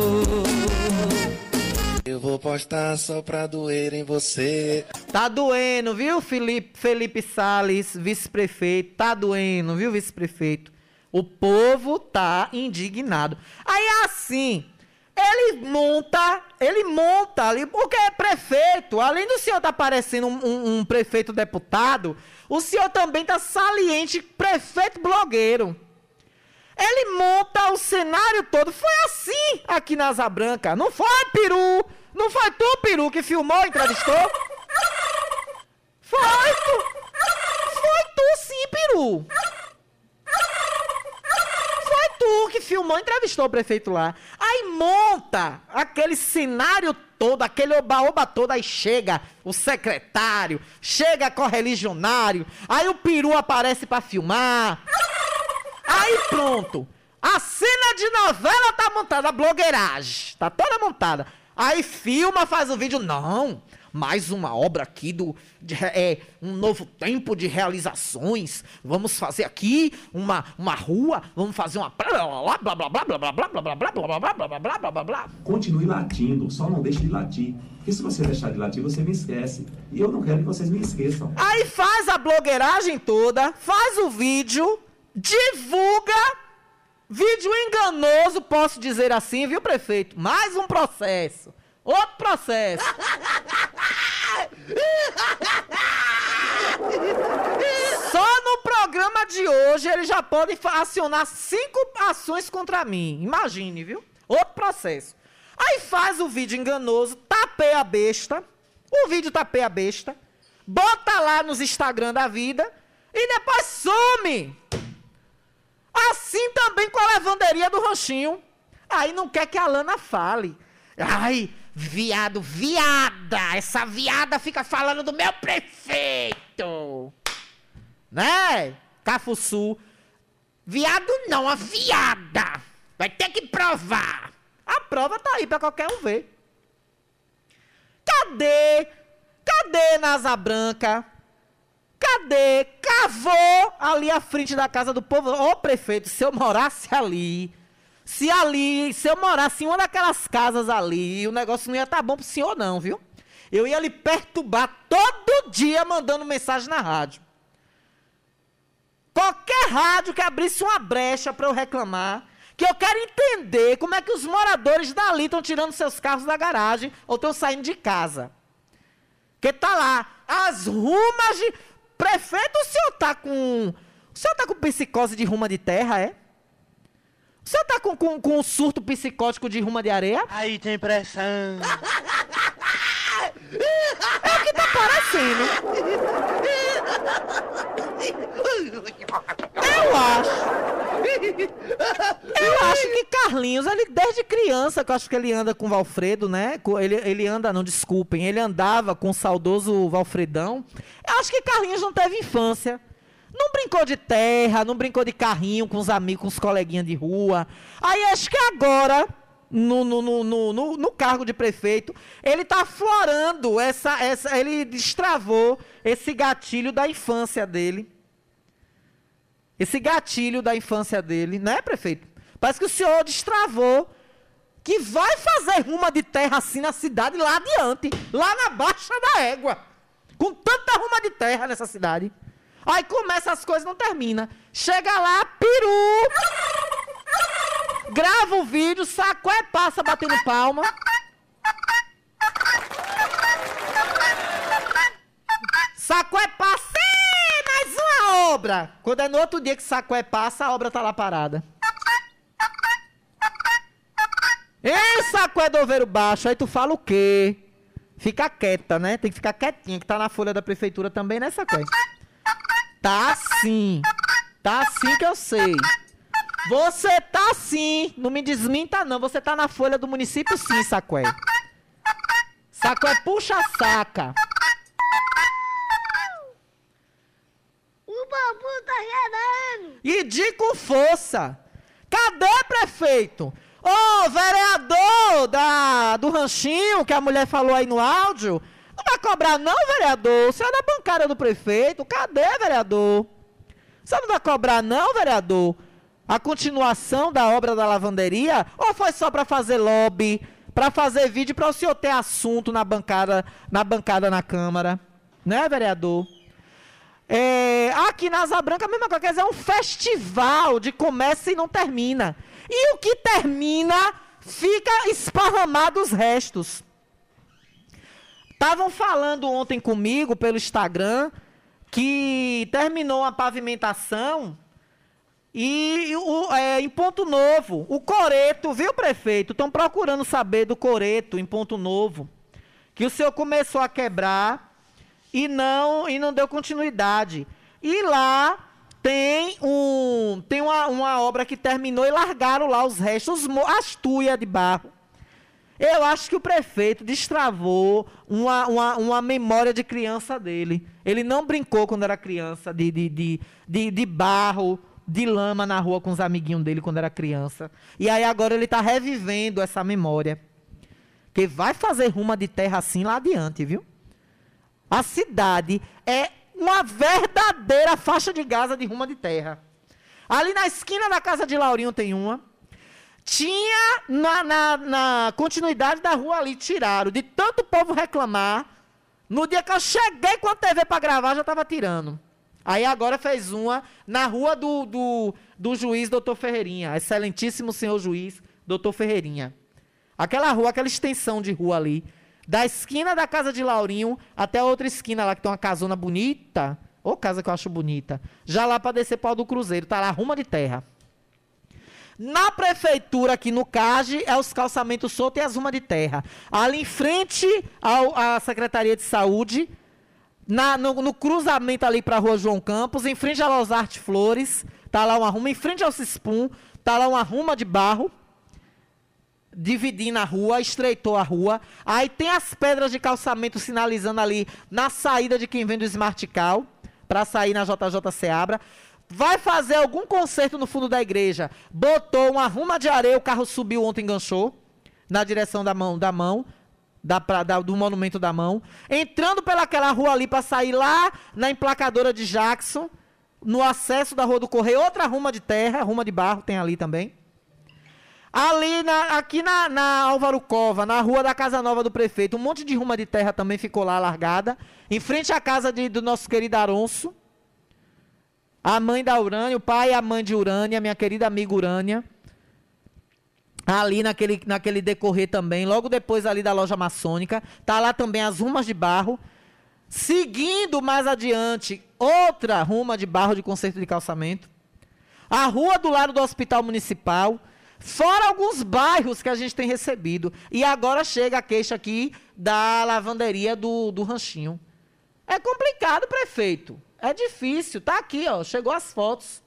Eu vou postar só pra doer em você. Tá doendo, viu, Felipe Salles, vice-prefeito? Tá doendo, viu, vice-prefeito? O povo tá indignado. Aí é assim, ele monta ali, porque é prefeito. Além do senhor tá parecendo um prefeito deputado, o senhor também tá saliente prefeito blogueiro. Ele monta o cenário todo. Foi assim aqui na Asa Branca. Não foi, peru? Não foi tu, peru, que filmou, entrevistou? Foi tu sim, peru. Foi tu que filmou, entrevistou o prefeito lá. Aí monta aquele cenário todo, aquele oba-oba todo. Aí chega o secretário, chega correligionário. Aí o peru aparece pra filmar. Aí pronto, a cena de novela tá montada, a blogueiragem, tá toda montada. Aí filma, faz o vídeo, não, mais uma obra aqui um novo tempo de realizações. Vamos fazer aqui uma rua, vamos fazer uma blá blá blá blá blá blá blá blá blá blá blá blá blá blá blá blá blá. Continue latindo, só não deixe de latir, porque se você deixar de latir, você me esquece. E eu não quero que vocês me esqueçam. Aí faz a blogueiragem toda, faz o vídeo. Divulga vídeo enganoso, posso dizer assim, viu, prefeito? Mais um processo. Outro processo. Só no programa de hoje eles já podem acionar 5 ações contra mim. Imagine, viu? Outro processo. Aí faz o vídeo enganoso, tapeia a besta. O vídeo tapeia a besta. Bota lá nos Instagram da vida. E depois some. Assim também com a lavanderia do ranchinho. Aí não quer que a Lana fale. Ai, viado, viada. Essa viada fica falando do meu prefeito. Né? Cafuçu. Viado não, a viada. Vai ter que provar. A prova tá aí pra qualquer um ver. Cadê na Asa Branca? Cadê? Cavou ali à frente da casa do povo. Ô, prefeito, se eu morasse ali, se eu morasse em uma daquelas casas ali, o negócio não ia estar bom pro senhor não, viu? Eu ia lhe perturbar todo dia mandando mensagem na rádio. Qualquer rádio que abrisse uma brecha pra eu reclamar, que eu quero entender como é que os moradores dali estão tirando seus carros da garagem ou estão saindo de casa. Porque tá lá, as rumas de... Prefeito, o senhor tá com psicose de ruma de terra, é? O senhor tá com um surto psicótico de ruma de areia? Aí tem pressão. É o que tá parecendo. Eu acho que Carlinhos, ele desde criança, que eu acho que ele anda com o Valfredo, né? Ele andava com o saudoso Valfredão. Eu acho que Carlinhos não teve infância. Não brincou de terra, não brincou de carrinho com os amigos, com os coleguinhas de rua. Aí acho que agora, no cargo de prefeito, ele tá aflorando ele destravou esse gatilho da infância dele. Esse gatilho da infância dele, né, prefeito? Parece que o senhor destravou que vai fazer ruma de terra assim na cidade lá adiante, lá na Baixa da Égua, com tanta ruma de terra nessa cidade. Aí começa as coisas, não termina. Chega lá, peru, grava um vídeo, sacué, passa batendo palma. Sacué, passa, mais uma obra. Quando é no outro dia que sacué passa, a obra tá lá parada. Ei, sacué do Oveiro Baixo, aí tu fala o quê? Fica quieta, né? Tem que ficar quietinha, que tá na folha da prefeitura também, né, sacué? Tá sim que eu sei. Você tá sim, não me desminta não, você tá na folha do município sim, sacué. Sacué puxa a saca. O babu tá gerando. E diga com força. Cadê, prefeito? Ô, vereador do ranchinho, que a mulher falou aí no áudio... Não vai cobrar não, vereador? Você é da bancada do prefeito. Cadê, vereador? Você não vai cobrar não, vereador? A continuação da obra da lavanderia? Ou foi só para fazer lobby, para fazer vídeo, para o senhor ter assunto na bancada na Câmara? Né, vereador? Aqui na Asa Branca, a mesma coisa, quer dizer, é um festival de começa e não termina. E o que termina, fica esparramado os restos. Estavam falando ontem comigo, pelo Instagram, que terminou a pavimentação e em Ponto Novo. O coreto, viu, prefeito? Estão procurando saber do coreto em Ponto Novo. Que o senhor começou a quebrar e não deu continuidade. E lá tem uma obra que terminou e largaram lá os restos, as tuias de barro. Eu acho que o prefeito destravou uma memória de criança dele. Ele não brincou quando era criança de barro, de lama na rua com os amiguinhos dele quando era criança. E aí agora ele está revivendo essa memória. Que vai fazer ruma de terra assim lá adiante, viu? A cidade é uma verdadeira faixa de Gaza de ruma de terra. Ali na esquina da casa de Laurinho tem uma. Tinha na continuidade da rua ali, tiraram. De tanto povo reclamar, no dia que eu cheguei com a TV para gravar, já estava tirando. Aí agora fez uma na rua do juiz doutor Ferreirinha, excelentíssimo senhor juiz doutor Ferreirinha. Aquela rua, aquela extensão de rua ali, da esquina da casa de Laurinho até a outra esquina lá, que tem uma casona bonita, ou casa que eu acho bonita, já lá para descer para o do Cruzeiro, tá lá, ruma de terra. Na prefeitura, aqui no CAGE, é os calçamentos soltos e as rumas de terra. Ali em frente à Secretaria de Saúde, no cruzamento ali para a Rua João Campos, em frente à Losarte Flores, está lá uma ruma. Em frente ao Cispum, está lá uma ruma de barro, dividindo a rua, estreitou a rua. Aí tem as pedras de calçamento sinalizando ali na saída de quem vem do Smartical, para sair na JJ Seabra. Vai fazer algum concerto no fundo da igreja. Botou uma ruma de areia, o carro subiu ontem, enganchou. Na direção do monumento da mão. Entrando pelaquela rua ali para sair lá na emplacadora de Jackson. No acesso da Rua do Correio, outra ruma de terra, ruma de barro tem ali também. Ali, aqui na Álvaro Cova, na Rua da Casa Nova do Prefeito, um monte de ruma de terra também ficou lá largada. Em frente à casa do nosso querido Aronso. A mãe da Urânia, o pai e a mãe de Urânia, minha querida amiga Urânia. ali naquele decorrer também, logo depois ali da loja maçônica, tá lá também as rumas de barro, seguindo mais adiante outra ruma de barro de conserto de calçamento, a rua do lado do Hospital Municipal, fora alguns bairros que a gente tem recebido, e agora chega a queixa aqui da lavanderia do Ranchinho. É complicado, prefeito, é difícil, tá aqui, ó, chegou as fotos.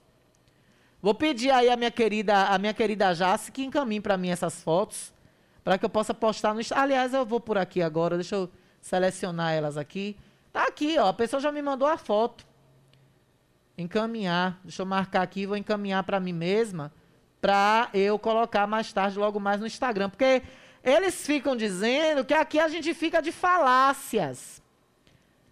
Vou pedir aí a minha querida Jace que encaminhe para mim essas fotos, para que eu possa postar no Instagram. Aliás, eu vou por aqui agora, deixa eu selecionar elas aqui. Tá aqui, ó, a pessoa já me mandou a foto. Encaminhar, deixa eu marcar aqui, vou encaminhar para mim mesma, para eu colocar mais tarde, logo mais no Instagram, porque eles ficam dizendo que aqui a gente fica de falácias,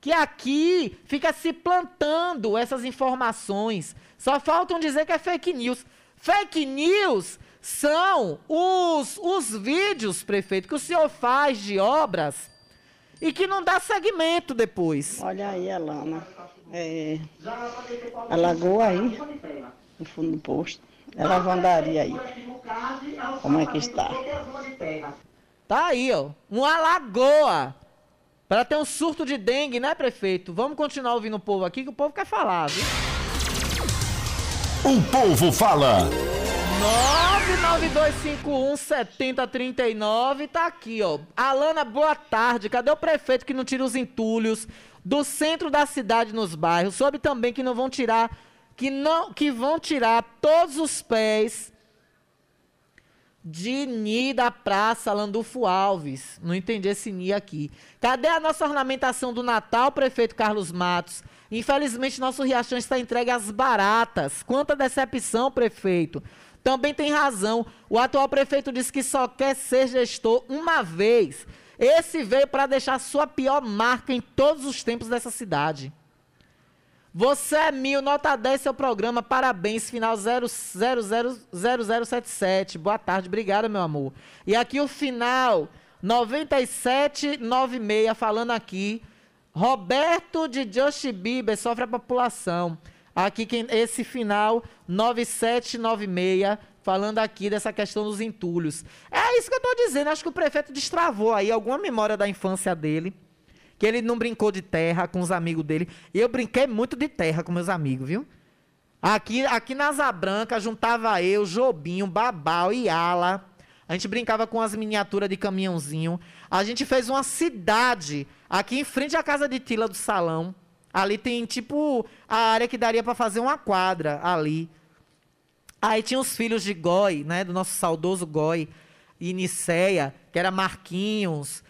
que aqui fica se plantando essas informações. Só faltam dizer que é fake news. Fake news são os vídeos, prefeito, que o senhor faz de obras e que não dá segmento depois. Olha aí, Alana. A lagoa aí, no fundo do posto. É a lavandaria aí. Como é que está? Tá aí, ó. Uma lagoa. Para ter um surto de dengue, né, prefeito? Vamos continuar ouvindo o povo aqui, que o povo quer falar, viu? O povo fala. 992517039 tá aqui, ó. Alana, boa tarde. Cadê o prefeito que não tira os entulhos do centro da cidade nos bairros? Soube também que não vão tirar, que vão tirar todos os pés de Ni da Praça Landulfo Alves. Não entendi esse Ni aqui. Cadê a nossa ornamentação do Natal, prefeito Carlos Matos? Infelizmente, nosso Riachão está entregue às baratas. Quanta decepção, prefeito. Também tem razão. O atual prefeito disse que só quer ser gestor uma vez. Esse veio para deixar sua pior marca em todos os tempos dessa cidade. Você é 1000, nota 10, seu programa, parabéns, final 000077. Boa tarde, obrigada, meu amor. E aqui o final 9796, falando aqui. Roberto de Justin Bieber sofre a população. Aqui esse final 9796 falando aqui dessa questão dos entulhos. É isso que eu estou dizendo. Acho que o prefeito destravou aí alguma memória da infância dele, que ele não brincou de terra com os amigos dele. Eu brinquei muito de terra com meus amigos, viu? Aqui na Asa Branca juntava eu, Jobinho, Babau e Ala. A gente brincava com as miniaturas de caminhãozinho. A gente fez uma cidade aqui em frente à casa de Tila do Salão. Ali tem, tipo, a área que daria para fazer uma quadra ali. Aí tinha os filhos de Goi, né? Do nosso saudoso Goi e Niceia, que era Marquinhos,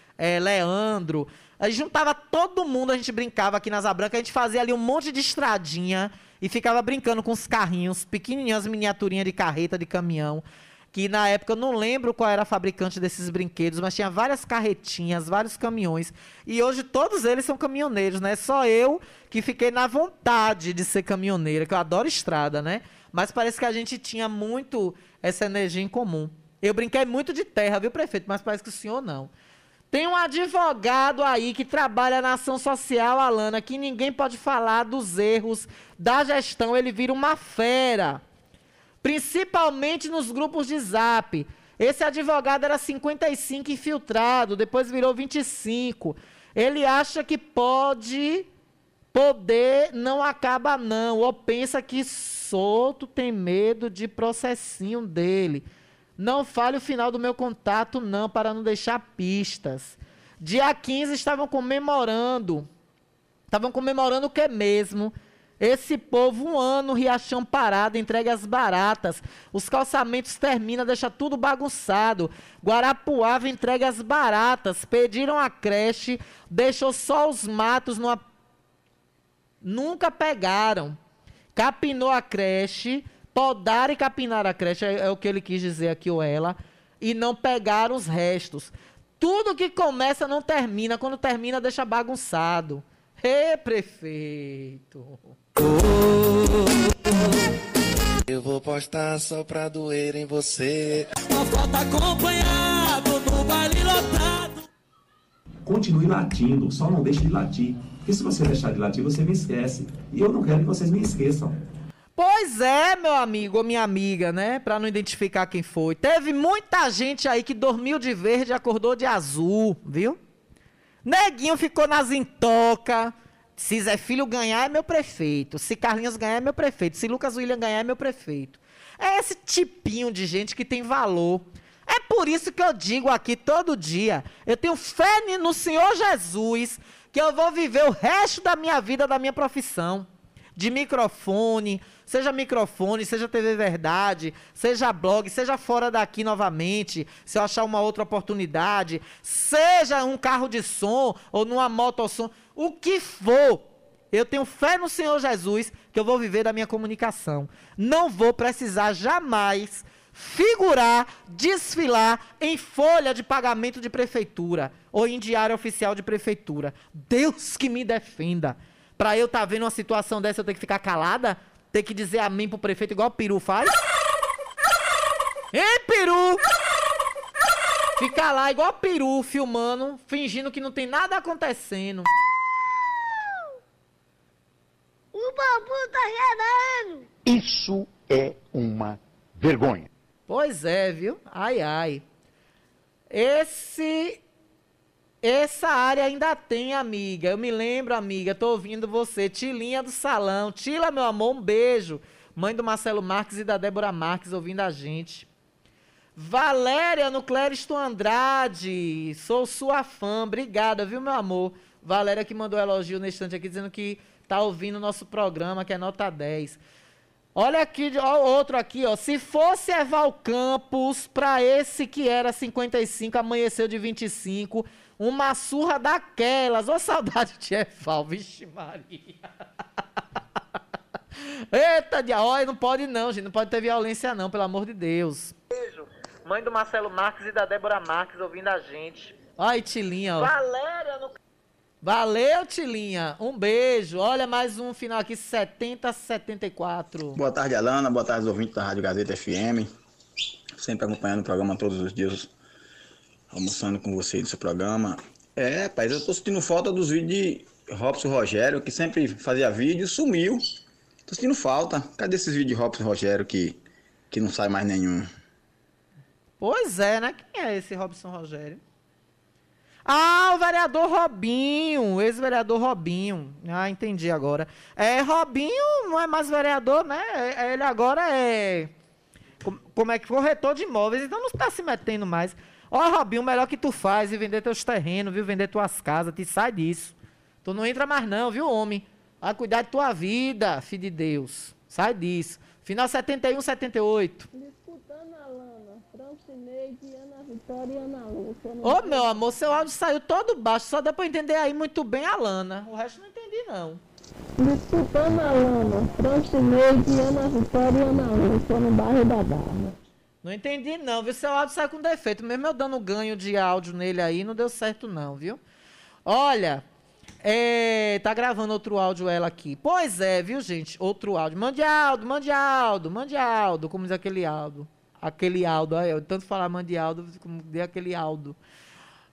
Leandro. A gente juntava todo mundo, a gente brincava aqui na Asa Branca. A gente fazia ali um monte de estradinha e ficava brincando com os carrinhos, pequenininhas miniaturinhas de carreta, de caminhão. Que na época eu não lembro qual era a fabricante desses brinquedos, mas tinha várias carretinhas, vários caminhões. E hoje todos eles são caminhoneiros, né? Só eu que fiquei na vontade de ser caminhoneira, que eu adoro estrada, né? Mas parece que a gente tinha muito essa energia em comum. Eu brinquei muito de terra, viu, prefeito? Mas parece que o senhor não. Tem um advogado aí que trabalha na ação social, Alana, que ninguém pode falar dos erros da gestão. Ele vira uma fera. Principalmente nos grupos de zap. Esse advogado era 55 infiltrado, depois virou 25. Ele acha que poder não acaba não, ou pensa que solto tem medo de processinho dele. Não fale o final do meu contato não, para não deixar pistas. Dia 15 estavam comemorando o que mesmo? Esse povo, um ano, Riachão parado, entregue às baratas. Os calçamentos terminam, deixa tudo bagunçado. Guarapuava entregue às baratas. Pediram a creche, deixou só os matos. Nunca pegaram. Capinou a creche, podaram e capinaram a creche, é o que ele quis dizer aqui ou ela. E não pegaram os restos. Tudo que começa não termina, quando termina deixa bagunçado. Ê, prefeito! Eu vou postar só pra doer em você. Uma foto acompanhado do baile lotado. Continue latindo, só não deixe de latir. Porque se você deixar de latir, você me esquece. E eu não quero que vocês me esqueçam. Pois é, meu amigo ou minha amiga, né? Pra não identificar quem foi. Teve muita gente aí que dormiu de verde e acordou de azul, viu? Neguinho ficou nas intocas. Se Zé Filho ganhar, é meu prefeito. Se Carlinhos ganhar, é meu prefeito. Se Lucas William ganhar, é meu prefeito. É esse tipinho de gente que tem valor. É por isso que eu digo aqui todo dia, eu tenho fé no Senhor Jesus, que eu vou viver o resto da minha vida, da minha profissão. De microfone, seja TV Verdade, seja blog, seja fora daqui novamente, se eu achar uma outra oportunidade, seja um carro de som ou numa motossom, o que for, eu tenho fé no Senhor Jesus que eu vou viver da minha comunicação. Não vou precisar jamais figurar, desfilar em folha de pagamento de prefeitura ou em diário oficial de prefeitura. Deus que me defenda. Para eu estar vendo uma situação dessa, eu tenho que ficar calada? Ter que dizer amém pro prefeito igual o peru faz? Hein, peru? Ficar lá igual peru, filmando, fingindo que não tem nada acontecendo. O babu tá gerando. Isso é uma vergonha. Pois é, viu? Ai, ai. Essa área ainda tem, amiga. Eu me lembro, amiga, tô ouvindo você. Tilinha do Salão. Tila, meu amor, um beijo. Mãe do Marcelo Marques e da Débora Marques ouvindo a gente. Valéria no Cléristo Andrade. Sou sua fã. Obrigada, viu, meu amor? Valéria que mandou elogio nesse instante aqui, dizendo que tá ouvindo o nosso programa, que é nota 10. Olha aqui, ó, outro aqui, ó. Se fosse Eval Campos, pra esse que era 55, amanheceu de 25... Uma surra daquelas. Ô, saudade de Eval, vixe Maria. Eita, olha, não pode não, gente. Não pode ter violência não, pelo amor de Deus. Beijo. Mãe do Marcelo Marques e da Débora Marques ouvindo a gente. Ai, Tilinha, ó. Valéria no... Valeu, Tilinha. Um beijo. Olha, mais um final aqui, 7074. Boa tarde, Alana. Boa tarde, ouvintes da Rádio Gazeta FM. Sempre acompanhando o programa todos os dias. Almoçando com vocês no seu programa. É, rapaz, eu tô sentindo falta dos vídeos de Robson Rogério, que sempre fazia vídeo, sumiu. Tô sentindo falta. Cadê esses vídeos de Robson Rogério que não sai mais nenhum? Pois é, né? Quem é esse Robson Rogério? Ah, o vereador Robinho, ex-vereador Robinho. Ah, entendi agora. É, Robinho não é mais vereador, né? Ele agora é... Como é que corretor de imóveis, então não tá se metendo mais. Ó, Robinho, o melhor que tu faz é vender teus terrenos, viu? Vender tuas casas, te sai disso. Tu não entra mais não, viu, homem? Vai cuidar de tua vida, filho de Deus. Sai disso. Final 71, 78. Disputando a Lana, Francineide, Ana Vitória e Ana Lúcia. Ô, meu amor, seu áudio saiu todo baixo, só dá pra entender aí muito bem a Lana. O resto não entendi, não. Disputando a Lana, Francineide, Ana Vitória e Ana Lúcia, no bairro da Barra. Não entendi não, viu? Seu áudio sai com defeito. Mesmo eu dando ganho de áudio nele aí, não deu certo não, viu? Olha, tá gravando outro áudio ela aqui. Pois é, viu, gente? Outro áudio. Mande áudio. Como diz aquele áudio. Aquele áudio. Aí, eu tanto falar mande áudio, como diz aquele áudio.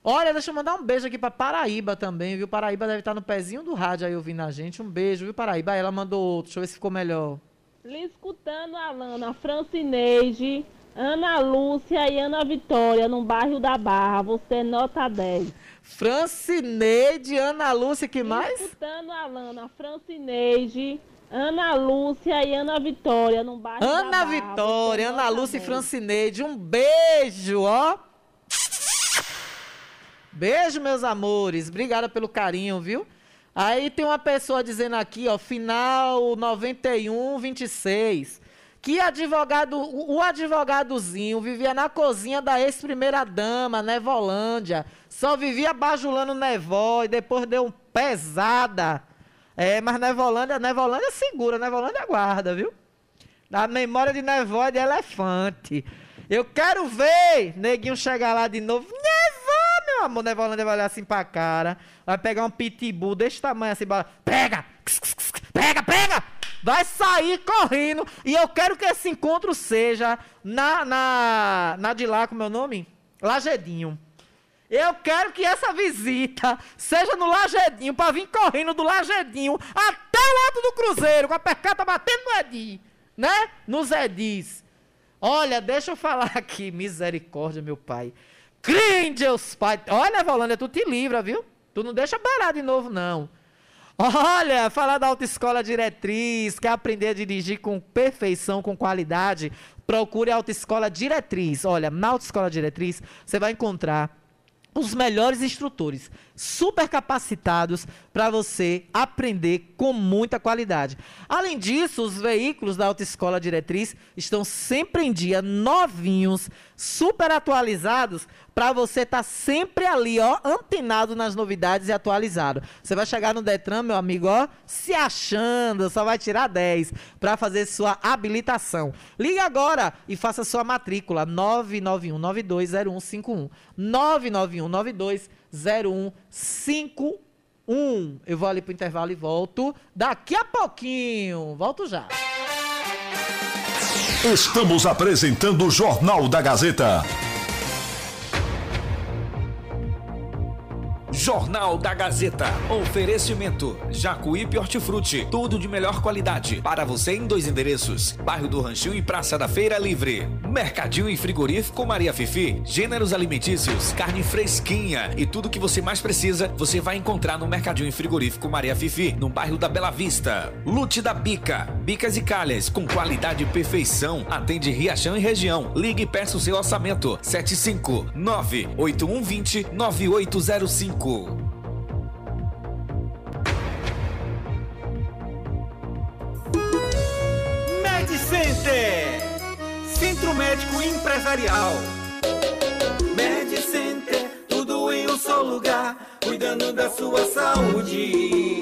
Olha, deixa eu mandar um beijo aqui pra Paraíba também, viu? Paraíba deve estar no pezinho do rádio aí ouvindo a gente. Um beijo, viu, Paraíba? Aí ela mandou outro. Deixa eu ver se ficou melhor. Lhe escutando, Alana, Francineide... Ana Lúcia e Ana Vitória, no bairro da Barra, você nota 10. Francineide, Ana Lúcia, que mais? Escutando a Lana, Francineide, Ana Lúcia e Ana Vitória, no bairro da Barra. Ana Vitória, Ana Lúcia e Francineide, um beijo, ó. Beijo, meus amores, obrigada pelo carinho, viu? Aí tem uma pessoa dizendo aqui, ó, final 91, 26... Que o advogadozinho vivia na cozinha da ex-primeira-dama, Nevolândia. Só vivia bajulando Nevó e depois deu um pesada. É, mas Nevolândia segura, Nevolândia guarda, viu? A memória de Nevó é de elefante. Eu quero ver neguinho chegar lá de novo. Nevó, meu amor, Nevolândia vai olhar assim pra cara. Vai pegar um pitbull desse tamanho assim, bora. Pega! Pega, pega! Vai sair correndo. E eu quero que esse encontro seja na de lá, como é o nome? Lajedinho. Eu quero que essa visita seja no Lajedinho, pra vir correndo do Lajedinho até o alto do Cruzeiro, com a percata batendo no Edi. né? No ZYS. Olha, deixa eu falar aqui, misericórdia, meu pai. Crê em Deus, pai. Olha, Valândia, tu te livra, viu? Tu não deixa parar de novo, não. Olha, falar da autoescola diretriz, quer aprender a dirigir com perfeição, com qualidade, procure a autoescola diretriz. Olha, na autoescola diretriz, você vai encontrar os melhores instrutores, super capacitados para você aprender com muita qualidade. Além disso, os veículos da autoescola diretriz estão sempre em dia, novinhos, super atualizados, para você estar sempre ali, ó, antenado nas novidades e atualizado. Você vai chegar no Detran, meu amigo, ó, se achando, só vai tirar 10 para fazer sua habilitação. Liga agora e faça sua matrícula, 991920151, 991920151. Eu vou ali pro intervalo e volto daqui a pouquinho. Volto já. Estamos apresentando o Jornal da Gazeta. Jornal da Gazeta. Oferecimento Jacuípe Hortifruti. Tudo de melhor qualidade para você em 2 endereços: Bairro do Ranchinho e Praça da Feira Livre. Mercadinho e frigorífico Maria Fifi. Gêneros alimentícios, carne fresquinha e tudo que você mais precisa, você vai encontrar no Mercadinho e frigorífico Maria Fifi, no bairro da Bela Vista. Lute da Bica. Bicas e calhas com qualidade e perfeição. Atende Riachão e região. Ligue e peça o seu orçamento. 759-8120-9805. MedCenter, Centro Médico Empresarial. MedCenter, tudo em um só lugar, cuidando da sua saúde.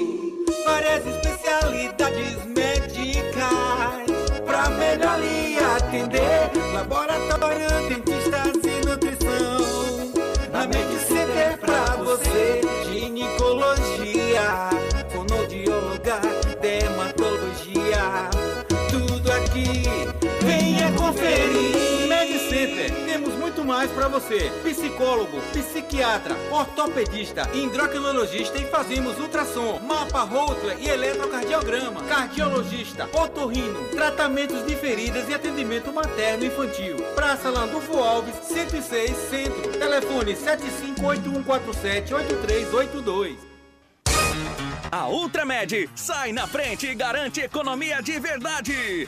Várias especialidades médicas pra melhor lhe atender. Laboratório, dentistas e nutrição. Na MedCenter pra você, ginecologia, fonoaudióloga, dermatologia, tudo aqui, venha conferir. MedCenter, temos muito mais pra você, psicólogo, psiquiatra, ortopedista, endocrinologista e fazemos ultrassom, mapa Holter e eletrocardiograma, cardiologista, otorrino, tratamentos de feridas e atendimento materno e infantil. Praça Landulfo Alves, 106, Centro, telefone 7581478382. A Ultramed sai na frente e garante economia de verdade.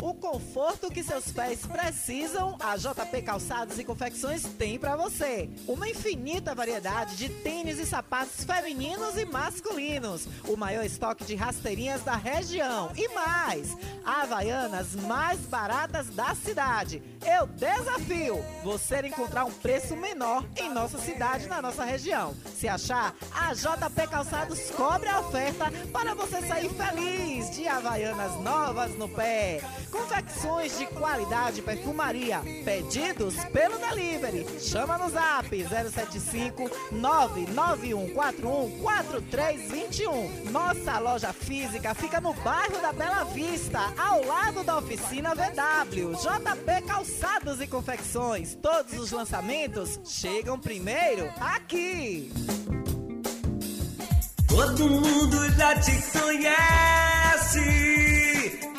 O conforto que seus pés precisam, a JP Calçados e Confecções tem pra você. Uma infinita variedade de tênis e sapatos femininos e masculinos. O maior estoque de rasteirinhas da região. E mais, havaianas mais baratas da cidade. Eu desafio você encontrar um preço menor em nossa cidade, na nossa região. Se achar, a JP Calçados cobre a oferta para você sair feliz de havaianas novas no pé. Confecções de qualidade, perfumaria. Pedidos pelo delivery. Chama no zap 075-99141-4321. Nossa loja física fica no bairro da Bela Vista, ao lado da oficina VW. JP Calçados e Confecções. Todos os lançamentos chegam primeiro aqui. Todo mundo já te conhece.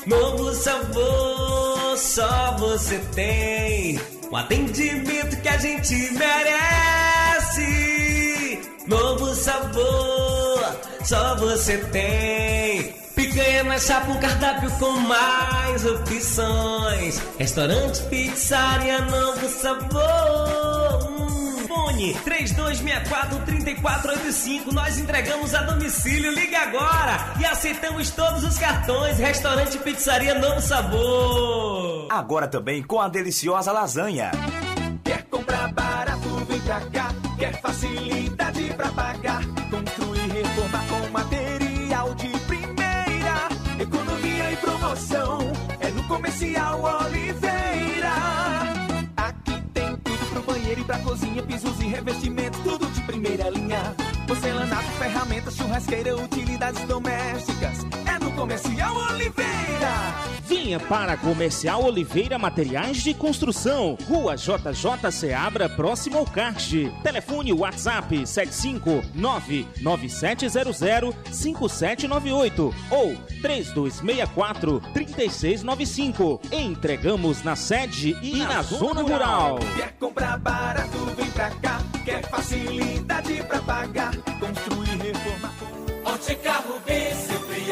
Novo sabor, só você tem. O atendimento que a gente merece. Novo sabor, só você tem. Picanha mais chapa, um cardápio com mais opções. Restaurante, pizzaria, novo sabor. Fone 3264-3485. Nós entregamos a domicílio. Ligue agora e aceitamos todos os cartões. Restaurante Pizzaria Novo Sabor. Agora também com a deliciosa lasanha. Quer comprar barato? Vem pra cá. Quer facilidade pra pagar? Construir e reformar com material de primeira. Economia e promoção é no Comercial cozinha, pisos e revestimentos, tudo de primeira linha. Porcelanato, ferramentas, churrasqueira, utilidades domésticas. É no Comercial Oliveira. Vinha para Comercial Oliveira Materiais de Construção. Rua JJ Seabra, próximo ao Cart. Telefone WhatsApp 75997005798 ou 3264-3695. Entregamos na sede e na zona rural. Quer comprar barato, vem pra cá. Quer facilidade pra pagar, construir, reformar. Ótica Rubi, sempre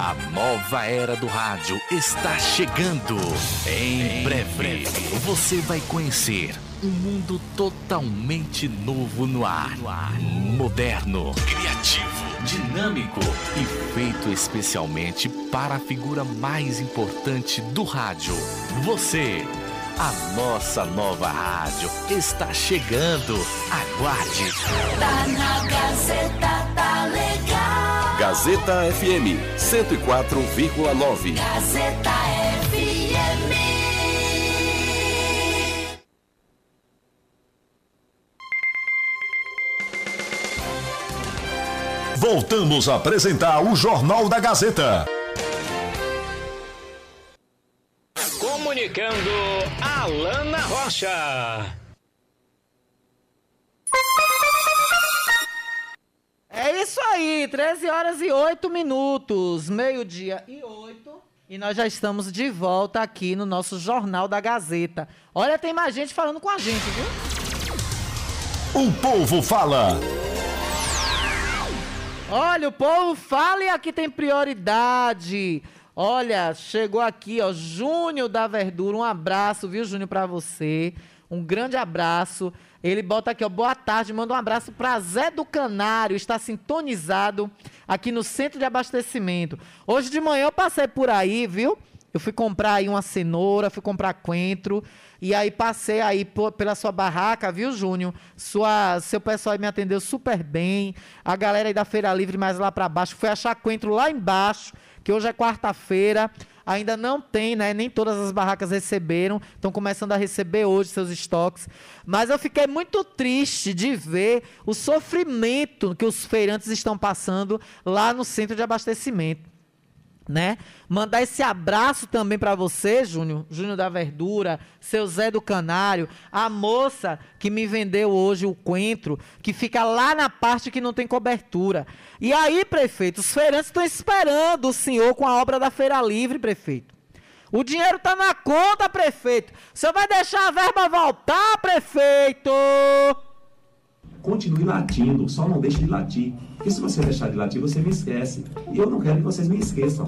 A nova era do rádio está chegando. Em breve, você vai conhecer um mundo totalmente novo no ar. Moderno, criativo, dinâmico e feito especialmente para a figura mais importante do rádio, você. A nossa nova rádio está chegando. Aguarde. Tá na Gazeta, tá legal. Gazeta FM 104,9. Gazeta FM. Voltamos a apresentar o Jornal da Gazeta. Comunicando Alana Rocha. É isso aí, 13h08, meio-dia e 8. E nós já estamos de volta aqui no nosso Jornal da Gazeta. Olha, tem mais gente falando com a gente, viu? O povo fala. Olha, o povo fala e aqui tem prioridade. Olha, chegou aqui, ó, Júnior da Verdura, um abraço, viu, Júnior, pra você, um grande abraço. Ele bota aqui, ó, boa tarde, manda um abraço pra Zé do Canário, está sintonizado aqui no centro de abastecimento. Hoje de manhã eu passei por aí, viu, eu fui comprar aí uma cenoura, fui comprar coentro, e aí passei aí pela sua barraca, viu, Júnior? Seu pessoal aí me atendeu super bem, a galera aí da Feira Livre mais lá pra baixo, foi achar coentro lá embaixo, que hoje é quarta-feira, ainda não tem, né? Nem todas as barracas receberam, estão começando a receber hoje seus estoques. Mas eu fiquei muito triste de ver o sofrimento que os feirantes estão passando lá no centro de abastecimento, né? Mandar esse abraço também para você, Júnior, Júnior da Verdura, seu Zé do Canário, a moça que me vendeu hoje o coentro, que fica lá na parte que não tem cobertura. E aí, prefeito, os feirantes estão esperando o senhor com a obra da Feira Livre, prefeito. O dinheiro está na conta, prefeito. O senhor vai deixar a verba voltar, prefeito? Continue latindo, só não deixe de latir. Porque se você deixar de latir, você me esquece. E eu não quero que vocês me esqueçam.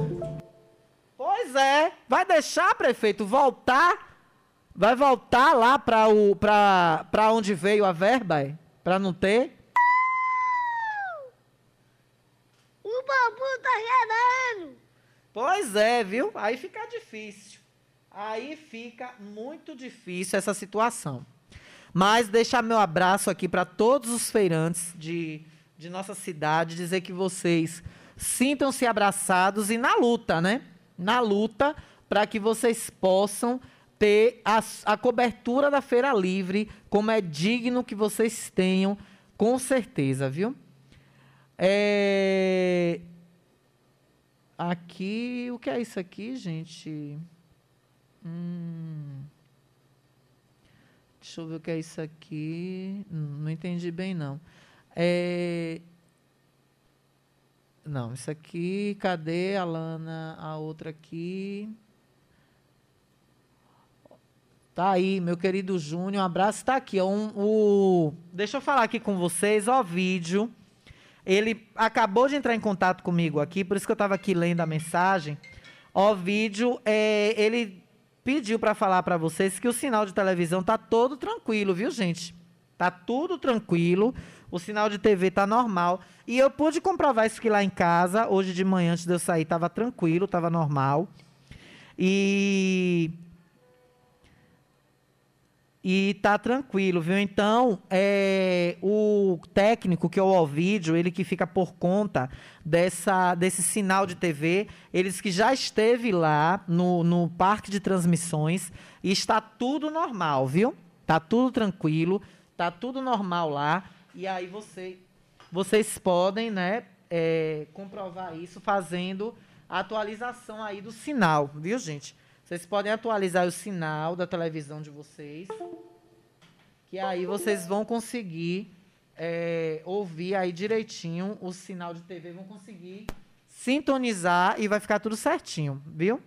Pois é. Vai deixar, prefeito, voltar? Vai voltar lá para onde veio a verba? É? Para não ter? O babu tá gerando. Pois é, viu? Aí fica difícil. Aí fica muito difícil essa situação. Mas deixar meu abraço aqui para todos os feirantes de nossa cidade, dizer que vocês sintam-se abraçados e na luta, né? Na luta para que vocês possam ter a cobertura da Feira Livre, como é digno que vocês tenham, com certeza, viu? Aqui, o que é isso aqui, gente? Deixa eu ver o que é isso aqui. Não entendi bem, não. Não, isso aqui... Cadê a Lana? A outra aqui... Tá aí, meu querido Júnior. Um abraço. Tá aqui. Deixa eu falar aqui com vocês. Ó, o vídeo. Ele acabou de entrar em contato comigo aqui, por isso que eu estava aqui lendo a mensagem. Ovídio, ele pediu para falar para vocês que o sinal de televisão está todo tranquilo, viu, gente? Está tudo tranquilo, o sinal de TV está normal. E eu pude comprovar isso aqui lá em casa, hoje de manhã, antes de eu sair, estava tranquilo, estava normal. E tá tranquilo, viu? Então, o técnico, que é o Ovídio, ele que fica por conta desse sinal de TV, eles que já esteve lá no parque de transmissões, e está tudo normal, viu? Tá tudo tranquilo, tá tudo normal lá. E aí vocês podem, né, comprovar isso fazendo a atualização aí do sinal, viu, gente? Vocês podem atualizar o sinal da televisão de vocês, que aí vocês vão conseguir ouvir aí direitinho o sinal de TV, vão conseguir sintonizar e vai ficar tudo certinho, viu?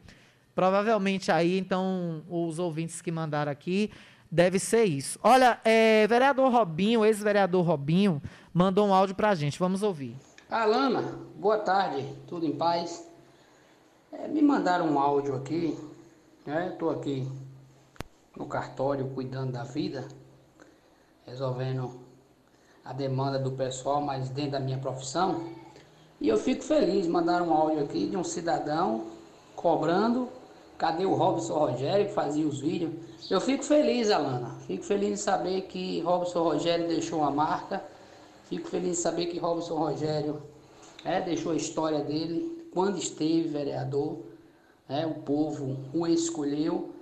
Provavelmente aí, então, os ouvintes que mandaram aqui, deve ser isso. Olha, vereador Robinho, ex-vereador Robinho, mandou um áudio para a gente, vamos ouvir. Alana, boa tarde, tudo em paz? Me mandaram um áudio aqui. Estou aqui no cartório cuidando da vida, resolvendo a demanda do pessoal, mas dentro da minha profissão. E eu fico feliz, mandaram um áudio aqui de um cidadão cobrando. Cadê o Robson Rogério que fazia os vídeos? Eu fico feliz, Alana. Fico feliz em saber que Robson Rogério deixou uma marca. Fico feliz em saber que Robson Rogério deixou a história dele quando esteve vereador. O povo o escolheu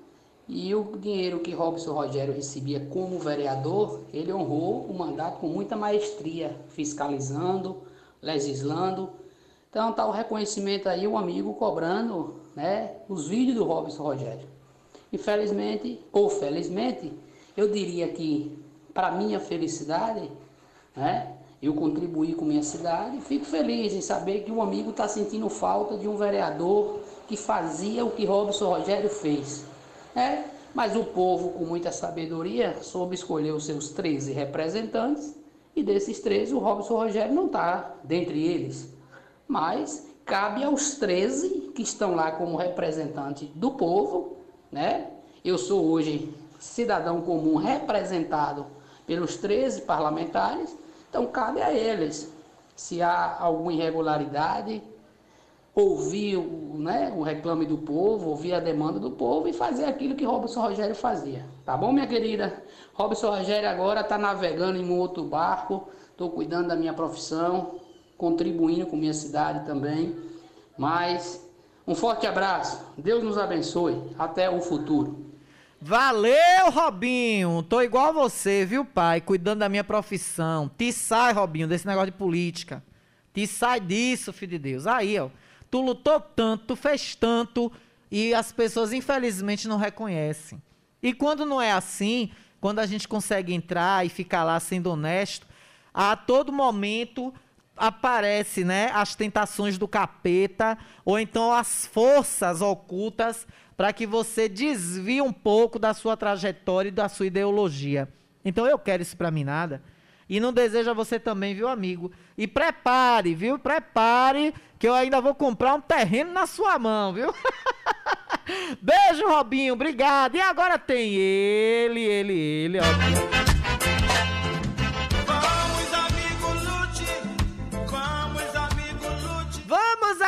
e o dinheiro que Robson Rogério recebia como vereador, ele honrou o mandato com muita maestria, fiscalizando, legislando. Então está o reconhecimento aí, o amigo cobrando, os vídeos do Robson Rogério. Infelizmente, ou felizmente, eu diria que para minha felicidade, eu contribuí com minha cidade e fico feliz em saber que o amigo está sentindo falta de um vereador que fazia o que Robson Rogério fez. Mas o povo, com muita sabedoria, soube escolher os seus 13 representantes, e desses 13, o Robson Rogério não está dentre eles. Mas cabe aos 13 que estão lá como representante do povo. Eu sou hoje cidadão comum representado pelos 13 parlamentares, então cabe a eles, se há alguma irregularidade, ouvir o reclame do povo, ouvir a demanda do povo e fazer aquilo que Robson Rogério fazia. Tá bom, minha querida? Robson Rogério agora está navegando em um outro barco, estou cuidando da minha profissão, contribuindo com minha cidade também, mas um forte abraço, Deus nos abençoe, até o futuro. Valeu, Robinho! Tô igual você, viu, pai? Cuidando da minha profissão. Te sai, Robinho, desse negócio de política. Te sai disso, filho de Deus. Aí, ó. Tu lutou tanto, tu fez tanto, e as pessoas, infelizmente, não reconhecem. E quando não é assim, quando a gente consegue entrar e ficar lá sendo honesto, a todo momento aparece, as tentações do capeta, ou então as forças ocultas, para que você desvie um pouco da sua trajetória e da sua ideologia. Então, eu quero isso para mim nada. E não desejo a você também, viu, amigo? E prepare, viu? Prepare, que eu ainda vou comprar um terreno na sua mão, viu? Beijo, Robinho. Obrigado. E agora tem ele, ó.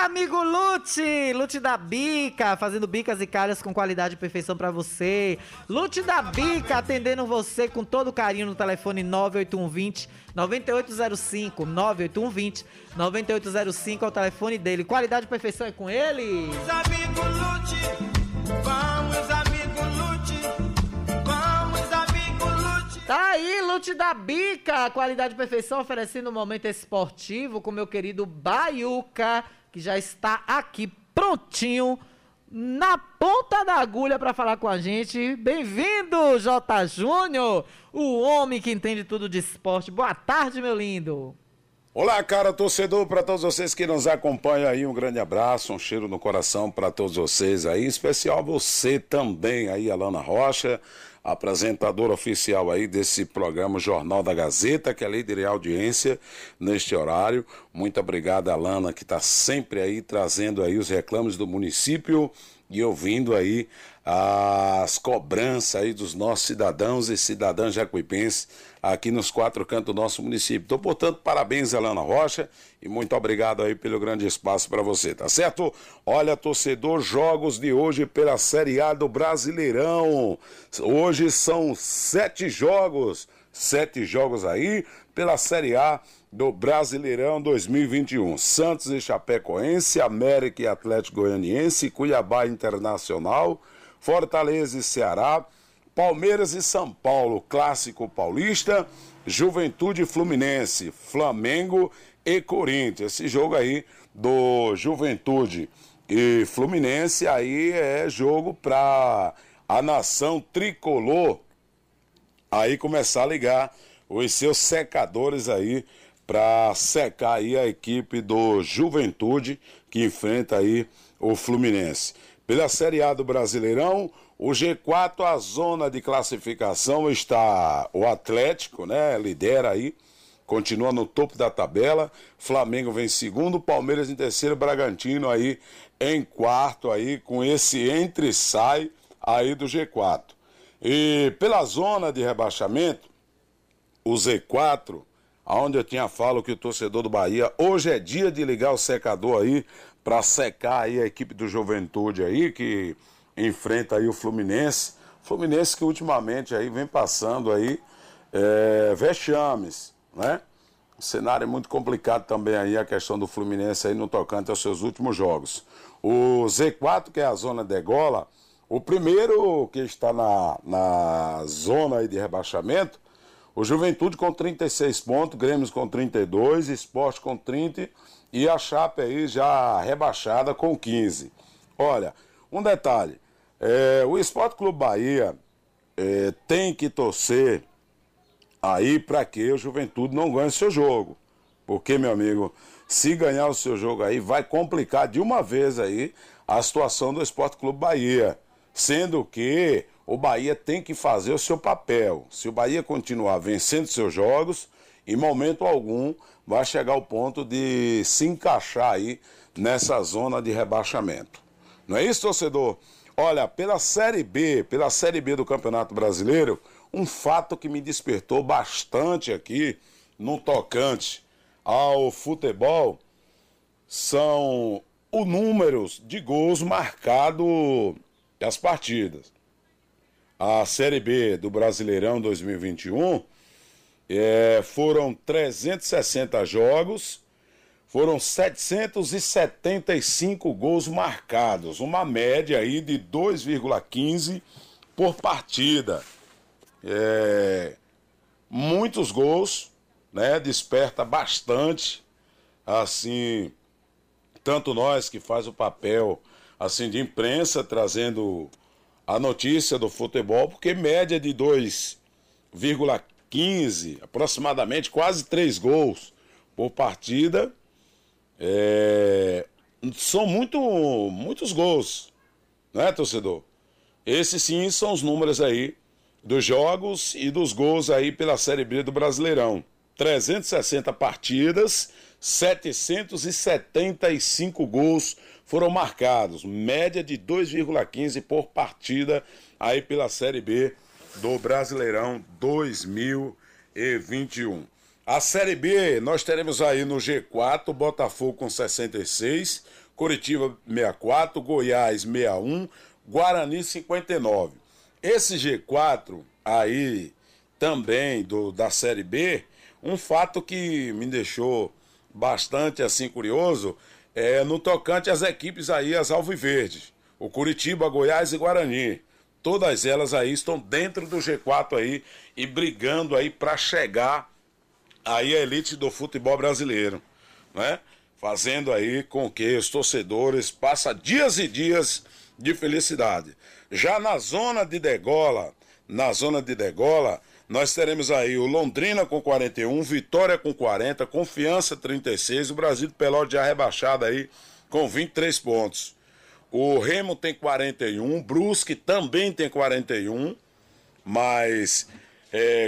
Amigo Lute da Bica, fazendo bicas e calhas com qualidade e perfeição pra você. Lute da Bica, atendendo você com todo carinho no telefone 98120-9805. 98120-9805 é o telefone dele. Qualidade e perfeição é com ele. Vamos, amigo Lute. Vamos, amigo Lute. Vamos, amigo Lute. Tá aí, Lute da Bica, qualidade e perfeição, oferecendo um momento esportivo com meu querido Baiuca, que já está aqui prontinho, na ponta da agulha para falar com a gente. Bem-vindo, J. Júnior, o homem que entende tudo de esporte. Boa tarde, meu lindo. Olá, cara, torcedor, para todos vocês que nos acompanham aí, um grande abraço, um cheiro no coração para todos vocês aí, em especial você também aí, Alana Rocha, apresentadora oficial aí desse programa Jornal da Gazeta, que é líder de audiência neste horário. Muito obrigado, Alana, que está sempre aí trazendo aí os reclames do município e ouvindo aí as cobranças aí dos nossos cidadãos e cidadãs jacuipenses aqui nos quatro cantos do nosso município. Então, portanto, parabéns, Alana Rocha, e muito obrigado aí pelo grande espaço para você, tá certo? Olha, torcedor, jogos de hoje pela Série A do Brasileirão. Hoje são 7 jogos aí pela Série A do Brasileirão 2021. Santos e Chapecoense, América e Atlético Goianiense, Cuiabá Internacional, Fortaleza e Ceará, Palmeiras e São Paulo, Clássico Paulista, Juventude Fluminense, Flamengo e Corinthians. Esse jogo aí do Juventude e Fluminense aí é jogo para a nação tricolor aí começar a ligar os seus secadores aí para secar aí a equipe do Juventude que enfrenta aí o Fluminense. Pela Série A do Brasileirão, o G4, a zona de classificação, está o Atlético, né? Lidera aí, continua no topo da tabela. Flamengo vem em segundo, Palmeiras em terceiro, Bragantino aí em quarto aí, com esse entra e sai aí do G4. E pela zona de rebaixamento, o Z4, onde eu tinha falado que o torcedor do Bahia, hoje é dia de ligar o secador aí, para secar aí a equipe do Juventude aí, que enfrenta aí o Fluminense. Fluminense que ultimamente aí vem passando aí vexames, né? O cenário é muito complicado também aí, a questão do Fluminense aí no tocante aos seus últimos jogos. O Z4, que é a zona degola, o primeiro que está na zona aí de rebaixamento, o Juventude com 36 pontos, Grêmio com 32, Sport com 30 e a Chape aí já rebaixada com 15. Olha, um detalhe, o Sport Clube Bahia tem que torcer aí para que o Juventude não ganhe seu jogo. Porque, meu amigo, se ganhar o seu jogo aí, vai complicar de uma vez aí a situação do Sport Clube Bahia. Sendo que o Bahia tem que fazer o seu papel. Se o Bahia continuar vencendo seus jogos, em momento algum vai chegar ao ponto de se encaixar aí nessa zona de rebaixamento. Não é isso, torcedor? Olha, pela Série B do Campeonato Brasileiro, um fato que me despertou bastante aqui no tocante ao futebol são os números de gols marcados das partidas. A Série B do Brasileirão 2021 foram 360 jogos, foram 775 gols marcados, uma média aí de 2,15 por partida. Muitos gols, né? Desperta bastante, assim, tanto nós que faz o papel assim de imprensa, trazendo a notícia do futebol, porque média de 2,15, aproximadamente quase 3 gols por partida, são muitos gols, né, torcedor? Esses sim são os números aí dos jogos e dos gols aí pela Série B do Brasileirão. 360 partidas, 775 gols foram marcados, média de 2,15 por partida aí pela Série B do Brasileirão 2021. A Série B, nós teremos aí no G4, Botafogo com 66, Coritiba 64, Goiás 61, Guarani 59. Esse G4 aí também da Série B, um fato que me deixou bastante assim curioso é no tocante às equipes aí, as alviverdes, o Coritiba, Goiás e Guarani. Todas elas aí estão dentro do G4 aí e brigando aí para chegar aí a elite do futebol brasileiro, né? Fazendo aí com que os torcedores passem dias e dias de felicidade. Já na zona de degola, nós teremos aí o Londrina com 41, Vitória com 40, Confiança 36, o Brasil do Pelotas já rebaixado aí com 23 pontos. O Remo tem 41, Brusque também tem 41, mas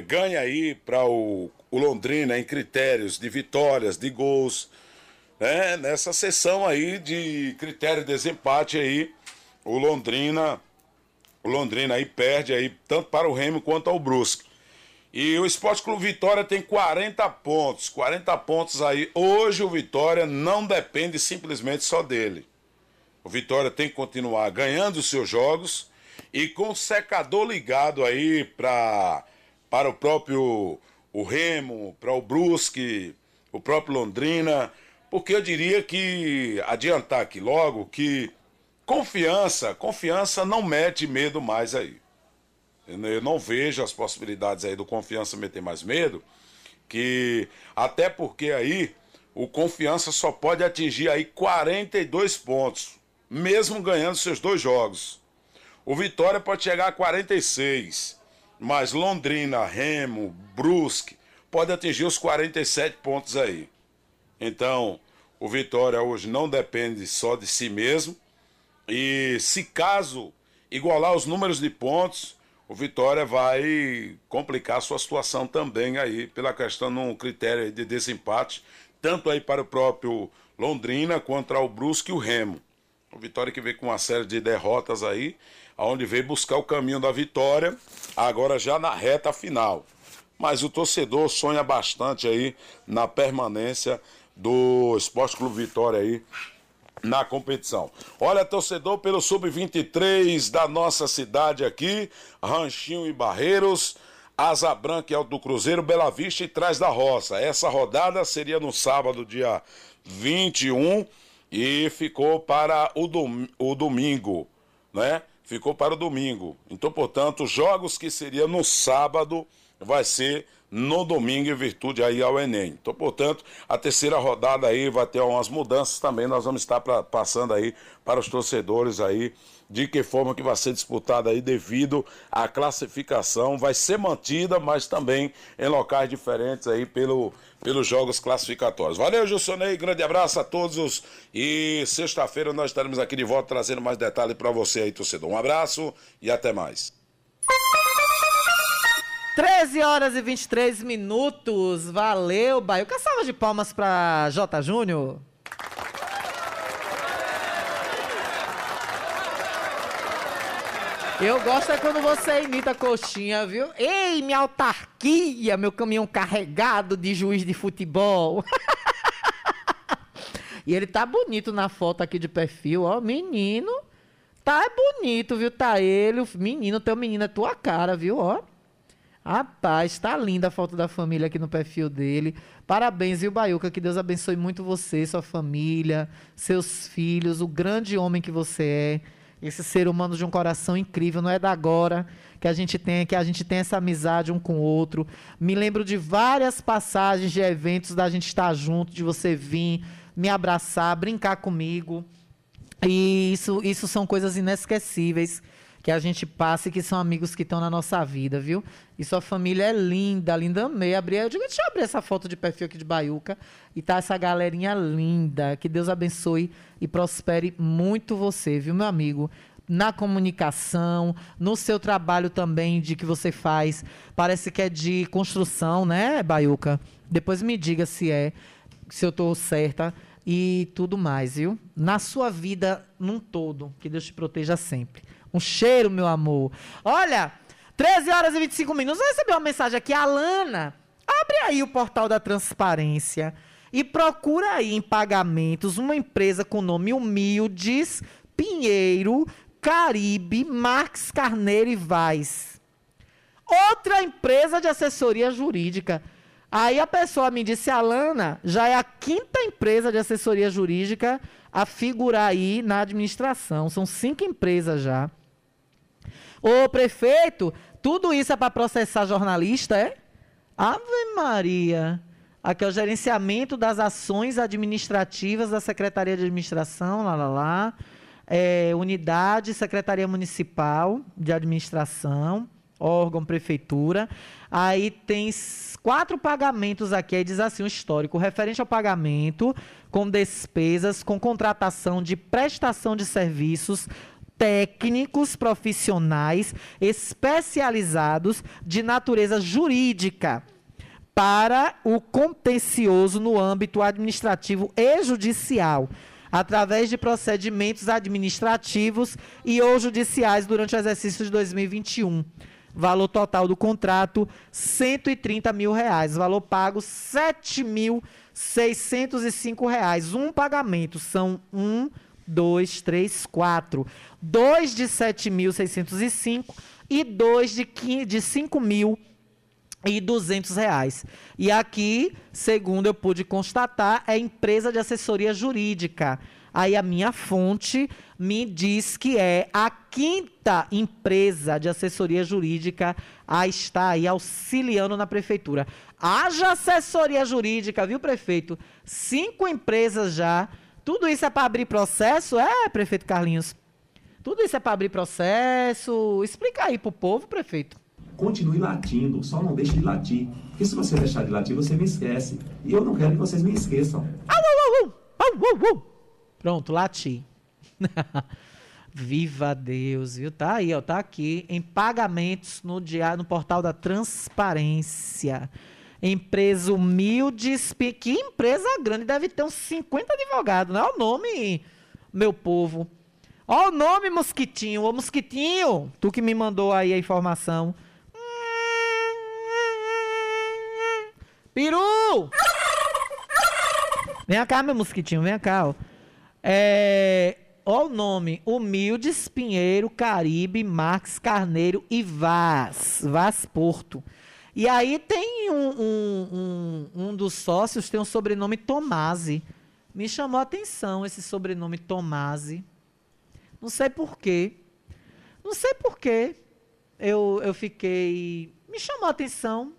ganha aí para o Londrina em critérios de vitórias, de gols, né? Nessa sessão aí de critério de desempate aí, o Londrina aí perde aí tanto para o Remo quanto ao Brusque. E o Esporte Clube Vitória tem 40 pontos aí. Hoje o Vitória não depende simplesmente só dele. O Vitória tem que continuar ganhando os seus jogos e com o secador ligado aí para o próprio o Remo, para o Brusque, o próprio Londrina, porque eu diria que, adiantar aqui logo, que confiança não mete medo mais aí. Eu não vejo as possibilidades aí do Confiança meter mais medo, que até porque aí o Confiança só pode atingir aí 42 pontos, mesmo ganhando seus dois jogos. O Vitória pode chegar a 46, mas Londrina, Remo, Brusque pode atingir os 47 pontos aí. Então, o Vitória hoje não depende só de si mesmo, e se caso igualar os números de pontos, o Vitória vai complicar sua situação também aí, pela questão num critério de desempate, tanto aí para o próprio Londrina, contra o Brusque e o Remo. O Vitória que veio com uma série de derrotas aí, aonde veio buscar o caminho da vitória, agora já na reta final. Mas o torcedor sonha bastante aí na permanência do Esporte Clube Vitória aí na competição. Olha, torcedor, pelo Sub-23 da nossa cidade aqui, Ranchinho e Barreiros, Asa Branca e Alto do Cruzeiro, Bela Vista e Trás da Roça. Essa rodada seria no sábado, dia 21, e ficou para o domingo, né? Ficou para o domingo. Então, portanto, jogos que seria no sábado vai ser no domingo, em virtude aí ao Enem. Então, portanto, a terceira rodada aí vai ter umas mudanças também, nós vamos estar passando aí para os torcedores aí, de que forma que vai ser disputada aí, devido à classificação, vai ser mantida, mas também em locais diferentes aí pelos jogos classificatórios. Valeu, Gilsonei, grande abraço a todos e sexta-feira nós estaremos aqui de volta trazendo mais detalhes para você aí, torcedor. Um abraço e até mais. 13 horas e 23 minutos, valeu, Baio. Que salva de palmas para J. Júnior. Eu gosto é quando você imita a coxinha, viu? Ei, minha autarquia, meu caminhão carregado de juiz de futebol. E ele tá bonito na foto aqui de perfil, ó, menino. Tá bonito, viu? Tá ele, o menino, teu menino é tua cara, viu, ó. Rapaz, tá linda a foto da família aqui no perfil dele. Parabéns, viu, Baiuca? Que Deus abençoe muito você, sua família, seus filhos, o grande homem que você é. Esse ser humano de um coração incrível. Não é da agora que a gente tem essa amizade um com o outro. Me lembro de várias passagens de eventos da gente estar junto, de você vir, me abraçar, brincar comigo. E isso são coisas inesquecíveis que a gente passa e que são amigos que estão na nossa vida, viu? E sua família é linda, linda, amei. Eu digo, deixa eu abrir essa foto de perfil aqui de Baiuca. E tá essa galerinha linda. Que Deus abençoe e prospere muito você, viu, meu amigo? Na comunicação, no seu trabalho também, de que você faz. Parece que é de construção, né, Baiuca? Depois me diga se eu tô certa e tudo mais, viu? Na sua vida num todo. Que Deus te proteja sempre. Um cheiro, meu amor. Olha, 13 horas e 25 minutos. Eu recebi uma mensagem aqui. Alana, abre aí o portal da transparência e procura aí em pagamentos uma empresa com nome Humildes, Pinheiro, Caribe, Marques, Carneiro e Vaz. Outra empresa de assessoria jurídica. Aí a pessoa me disse, Alana, já é a quinta empresa de assessoria jurídica a figurar aí na administração. São 5 empresas já. Ô, prefeito, tudo isso é para processar jornalista, é? Ave Maria. Aqui é o gerenciamento das ações administrativas da Secretaria de Administração, unidade, Secretaria Municipal de Administração, órgão, prefeitura. Aí tem 4 pagamentos aqui, aí diz assim, o histórico, referente ao pagamento, com despesas, com contratação de prestação de serviços, técnicos profissionais especializados de natureza jurídica para o contencioso no âmbito administrativo e judicial, através de procedimentos administrativos e ou judiciais durante o exercício de 2021. Valor total do contrato, R$ 130 mil. Valor pago, R$ 7.605. Um pagamento, são 1, 2, 3, 4. 2 de R$ 7.605 e 2 de R$ 5.200. E aqui, segundo eu pude constatar, é empresa de assessoria jurídica. Aí a minha fonte me diz que é a 5ª empresa de assessoria jurídica a estar aí auxiliando na prefeitura. Haja assessoria jurídica, viu, prefeito? 5 empresas já. Tudo isso é para abrir processo? É, prefeito Carlinhos? Tudo isso é para abrir processo? Explica aí para o povo, prefeito. Continue latindo, só não deixe de latir. Porque se você deixar de latir, você me esquece. E eu não quero que vocês me esqueçam. Pronto, lati. Viva Deus, viu? Tá aí, ó, tá aqui. Em pagamentos no diário, no portal da transparência. Empresa humilde, que empresa grande, deve ter uns 50 advogados, não é o nome, meu povo. Ó o nome, mosquitinho. Ô, mosquitinho, tu que me mandou aí a informação. Peru! Vem cá, meu mosquitinho, vem cá, ó. Olha o nome, Humildes, Pinheiro, Caribe, Marques, Carneiro e Vaz Porto. E aí tem um dos sócios, tem um sobrenome Tomasi. Me chamou a atenção esse sobrenome Tomasi. Não sei por quê. Não sei por quê. Eu fiquei... Me chamou a atenção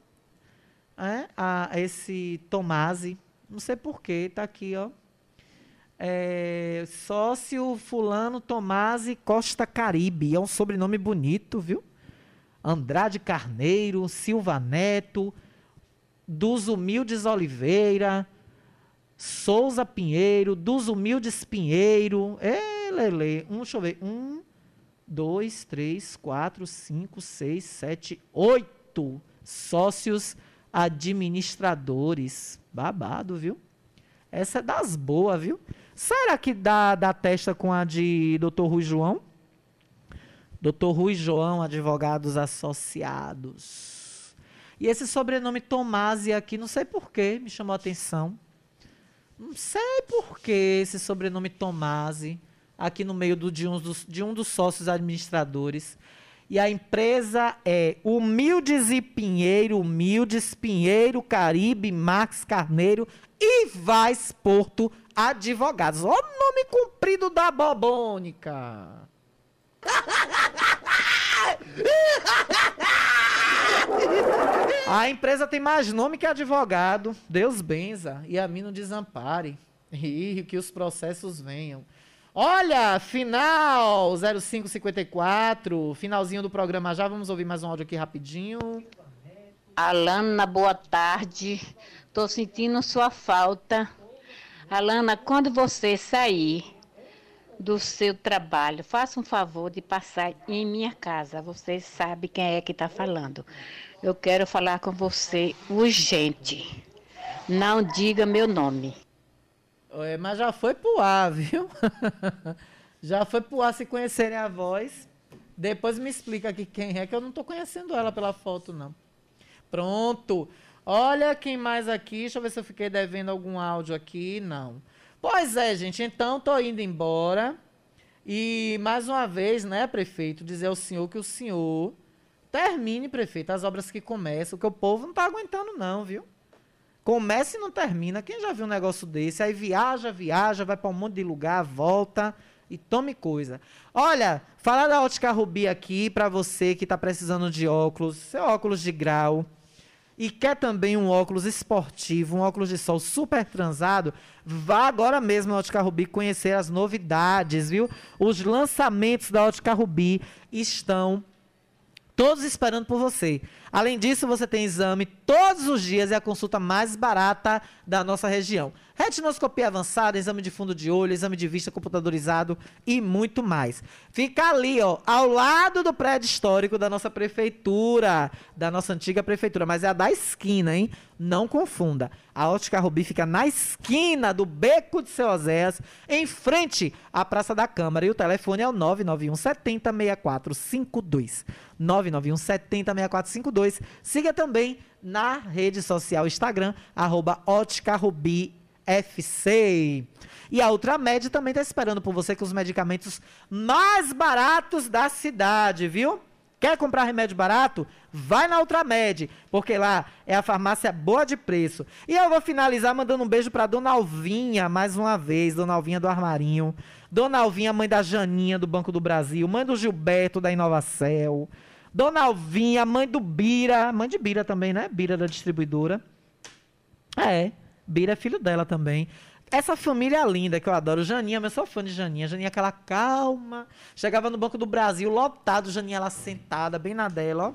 a esse Tomasi. Não sei por quê, tá aqui, ó. Sócio fulano Tomasi Costa Caribe. É um sobrenome bonito, viu? Andrade Carneiro, Silva Neto, dos Humildes Oliveira, Souza Pinheiro, dos Humildes Pinheiro. Lele. Deixa eu ver. 1, 2, 3, 4, 5, 6, 7, 8 sócios administradores. Babado, viu? Essa é das boas, viu? Será que dá testa com a de Dr. Rui João? Dr. Rui João, advogados associados. E esse sobrenome Tomasi aqui, não sei porquê, me chamou a atenção. Não sei porquê esse sobrenome Tomasi, aqui no meio de um dos sócios administradores. E a empresa é Humildes Pinheiro, Caribe, Marques Carneiro e Vaz Porto Advogados. Olha o nome comprido da bobônica. A empresa tem mais nome que advogado. Deus benza e a mim não desampare. E que os processos venham. Olha, final 0554, finalzinho do programa já. Vamos ouvir mais um áudio aqui rapidinho. Alana, boa tarde. Estou sentindo sua falta. Alana, quando você sair do seu trabalho, faça um favor de passar em minha casa. Você sabe quem é que está falando. Eu quero falar com você urgente. Não diga meu nome. Mas já foi pro ar, viu? Já foi pro ar, se conhecerem a voz. Depois me explica aqui quem é, que eu não tô conhecendo ela pela foto, não. Pronto. Olha quem mais aqui. Deixa eu ver se eu fiquei devendo algum áudio aqui. Não. Pois é, gente. Então, tô indo embora. E, mais uma vez, né, prefeito, dizer ao senhor que o senhor termine, prefeito, as obras que começam, que o povo não tá aguentando, não, viu? Começa e não termina. Quem já viu um negócio desse? Aí viaja, vai para um monte de lugar, volta e tome coisa. Olha, falar da Ótica Rubi aqui para você que está precisando de óculos, seu óculos de grau, e quer também um óculos esportivo, um óculos de sol super transado, vá agora mesmo na Ótica Rubi conhecer as novidades, viu? Os lançamentos da Ótica Rubi estão todos esperando por você. Além disso, você tem exame todos os dias e a consulta mais barata da nossa região. Retinoscopia avançada, exame de fundo de olho, exame de vista computadorizado e muito mais. Fica ali, ó, ao lado do prédio histórico da nossa prefeitura, da nossa antiga prefeitura, mas é a da esquina, hein? Não confunda. A Ótica Rubi fica na esquina do Beco de Seu Osés, em frente à Praça da Câmara. E o telefone é o 991 70 6452. 991 70 6452. Siga também na rede social Instagram, @OticaRubiFC. E a Ultramed também está esperando por você com os medicamentos mais baratos da cidade, viu? Quer comprar remédio barato? Vai na Ultramed, porque lá é a farmácia boa de preço. E eu vou finalizar mandando um beijo para Dona Alvinha, mais uma vez, Dona Alvinha do Armarinho. Dona Alvinha, mãe da Janinha, do Banco do Brasil, mãe do Gilberto, da Inovacel. Dona Alvinha, mãe do Bira, mãe de Bira também, né? Bira da distribuidora. É, Bira é filho dela também. Essa família linda que eu adoro, Janinha, eu sou fã de Janinha. Janinha, aquela calma. Chegava no Banco do Brasil, lotado, Janinha lá sentada, bem na dela, ó.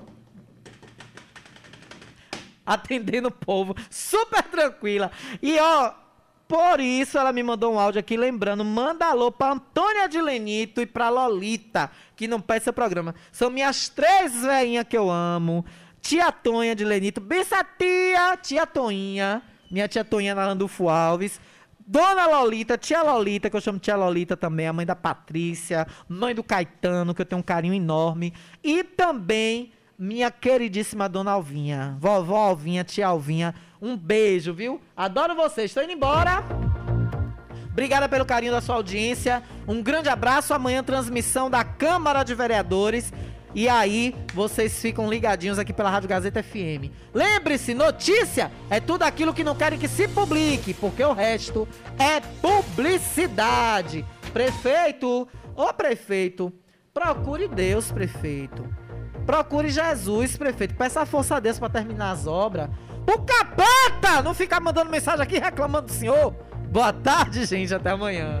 Atendendo o povo, super tranquila. E, ó, por isso ela me mandou um áudio aqui, lembrando, manda alô pra Antônia de Lenito e pra Lolita, que não perde seu programa. São minhas três velhinhas que eu amo. Tia Tonha de Lenito, bença tia, tia Toinha, minha tia Toinha na Landulfo Alves. Dona Lolita, tia Lolita, que eu chamo tia Lolita também, a mãe da Patrícia, mãe do Caetano, que eu tenho um carinho enorme. E também minha queridíssima Dona Alvinha, vovó Alvinha, tia Alvinha, um beijo, viu? Adoro vocês, estou indo embora. Obrigada pelo carinho da sua audiência, um grande abraço, amanhã transmissão da Câmara de Vereadores. E aí, vocês ficam ligadinhos aqui pela Rádio Gazeta FM. Lembre-se, notícia é tudo aquilo que não querem que se publique, porque o resto é publicidade. Prefeito, ô prefeito, procure Deus, prefeito. Procure Jesus, prefeito. Peça a força a Deus para terminar as obras. O capeta não ficar mandando mensagem aqui reclamando do senhor. Boa tarde, gente. Até amanhã.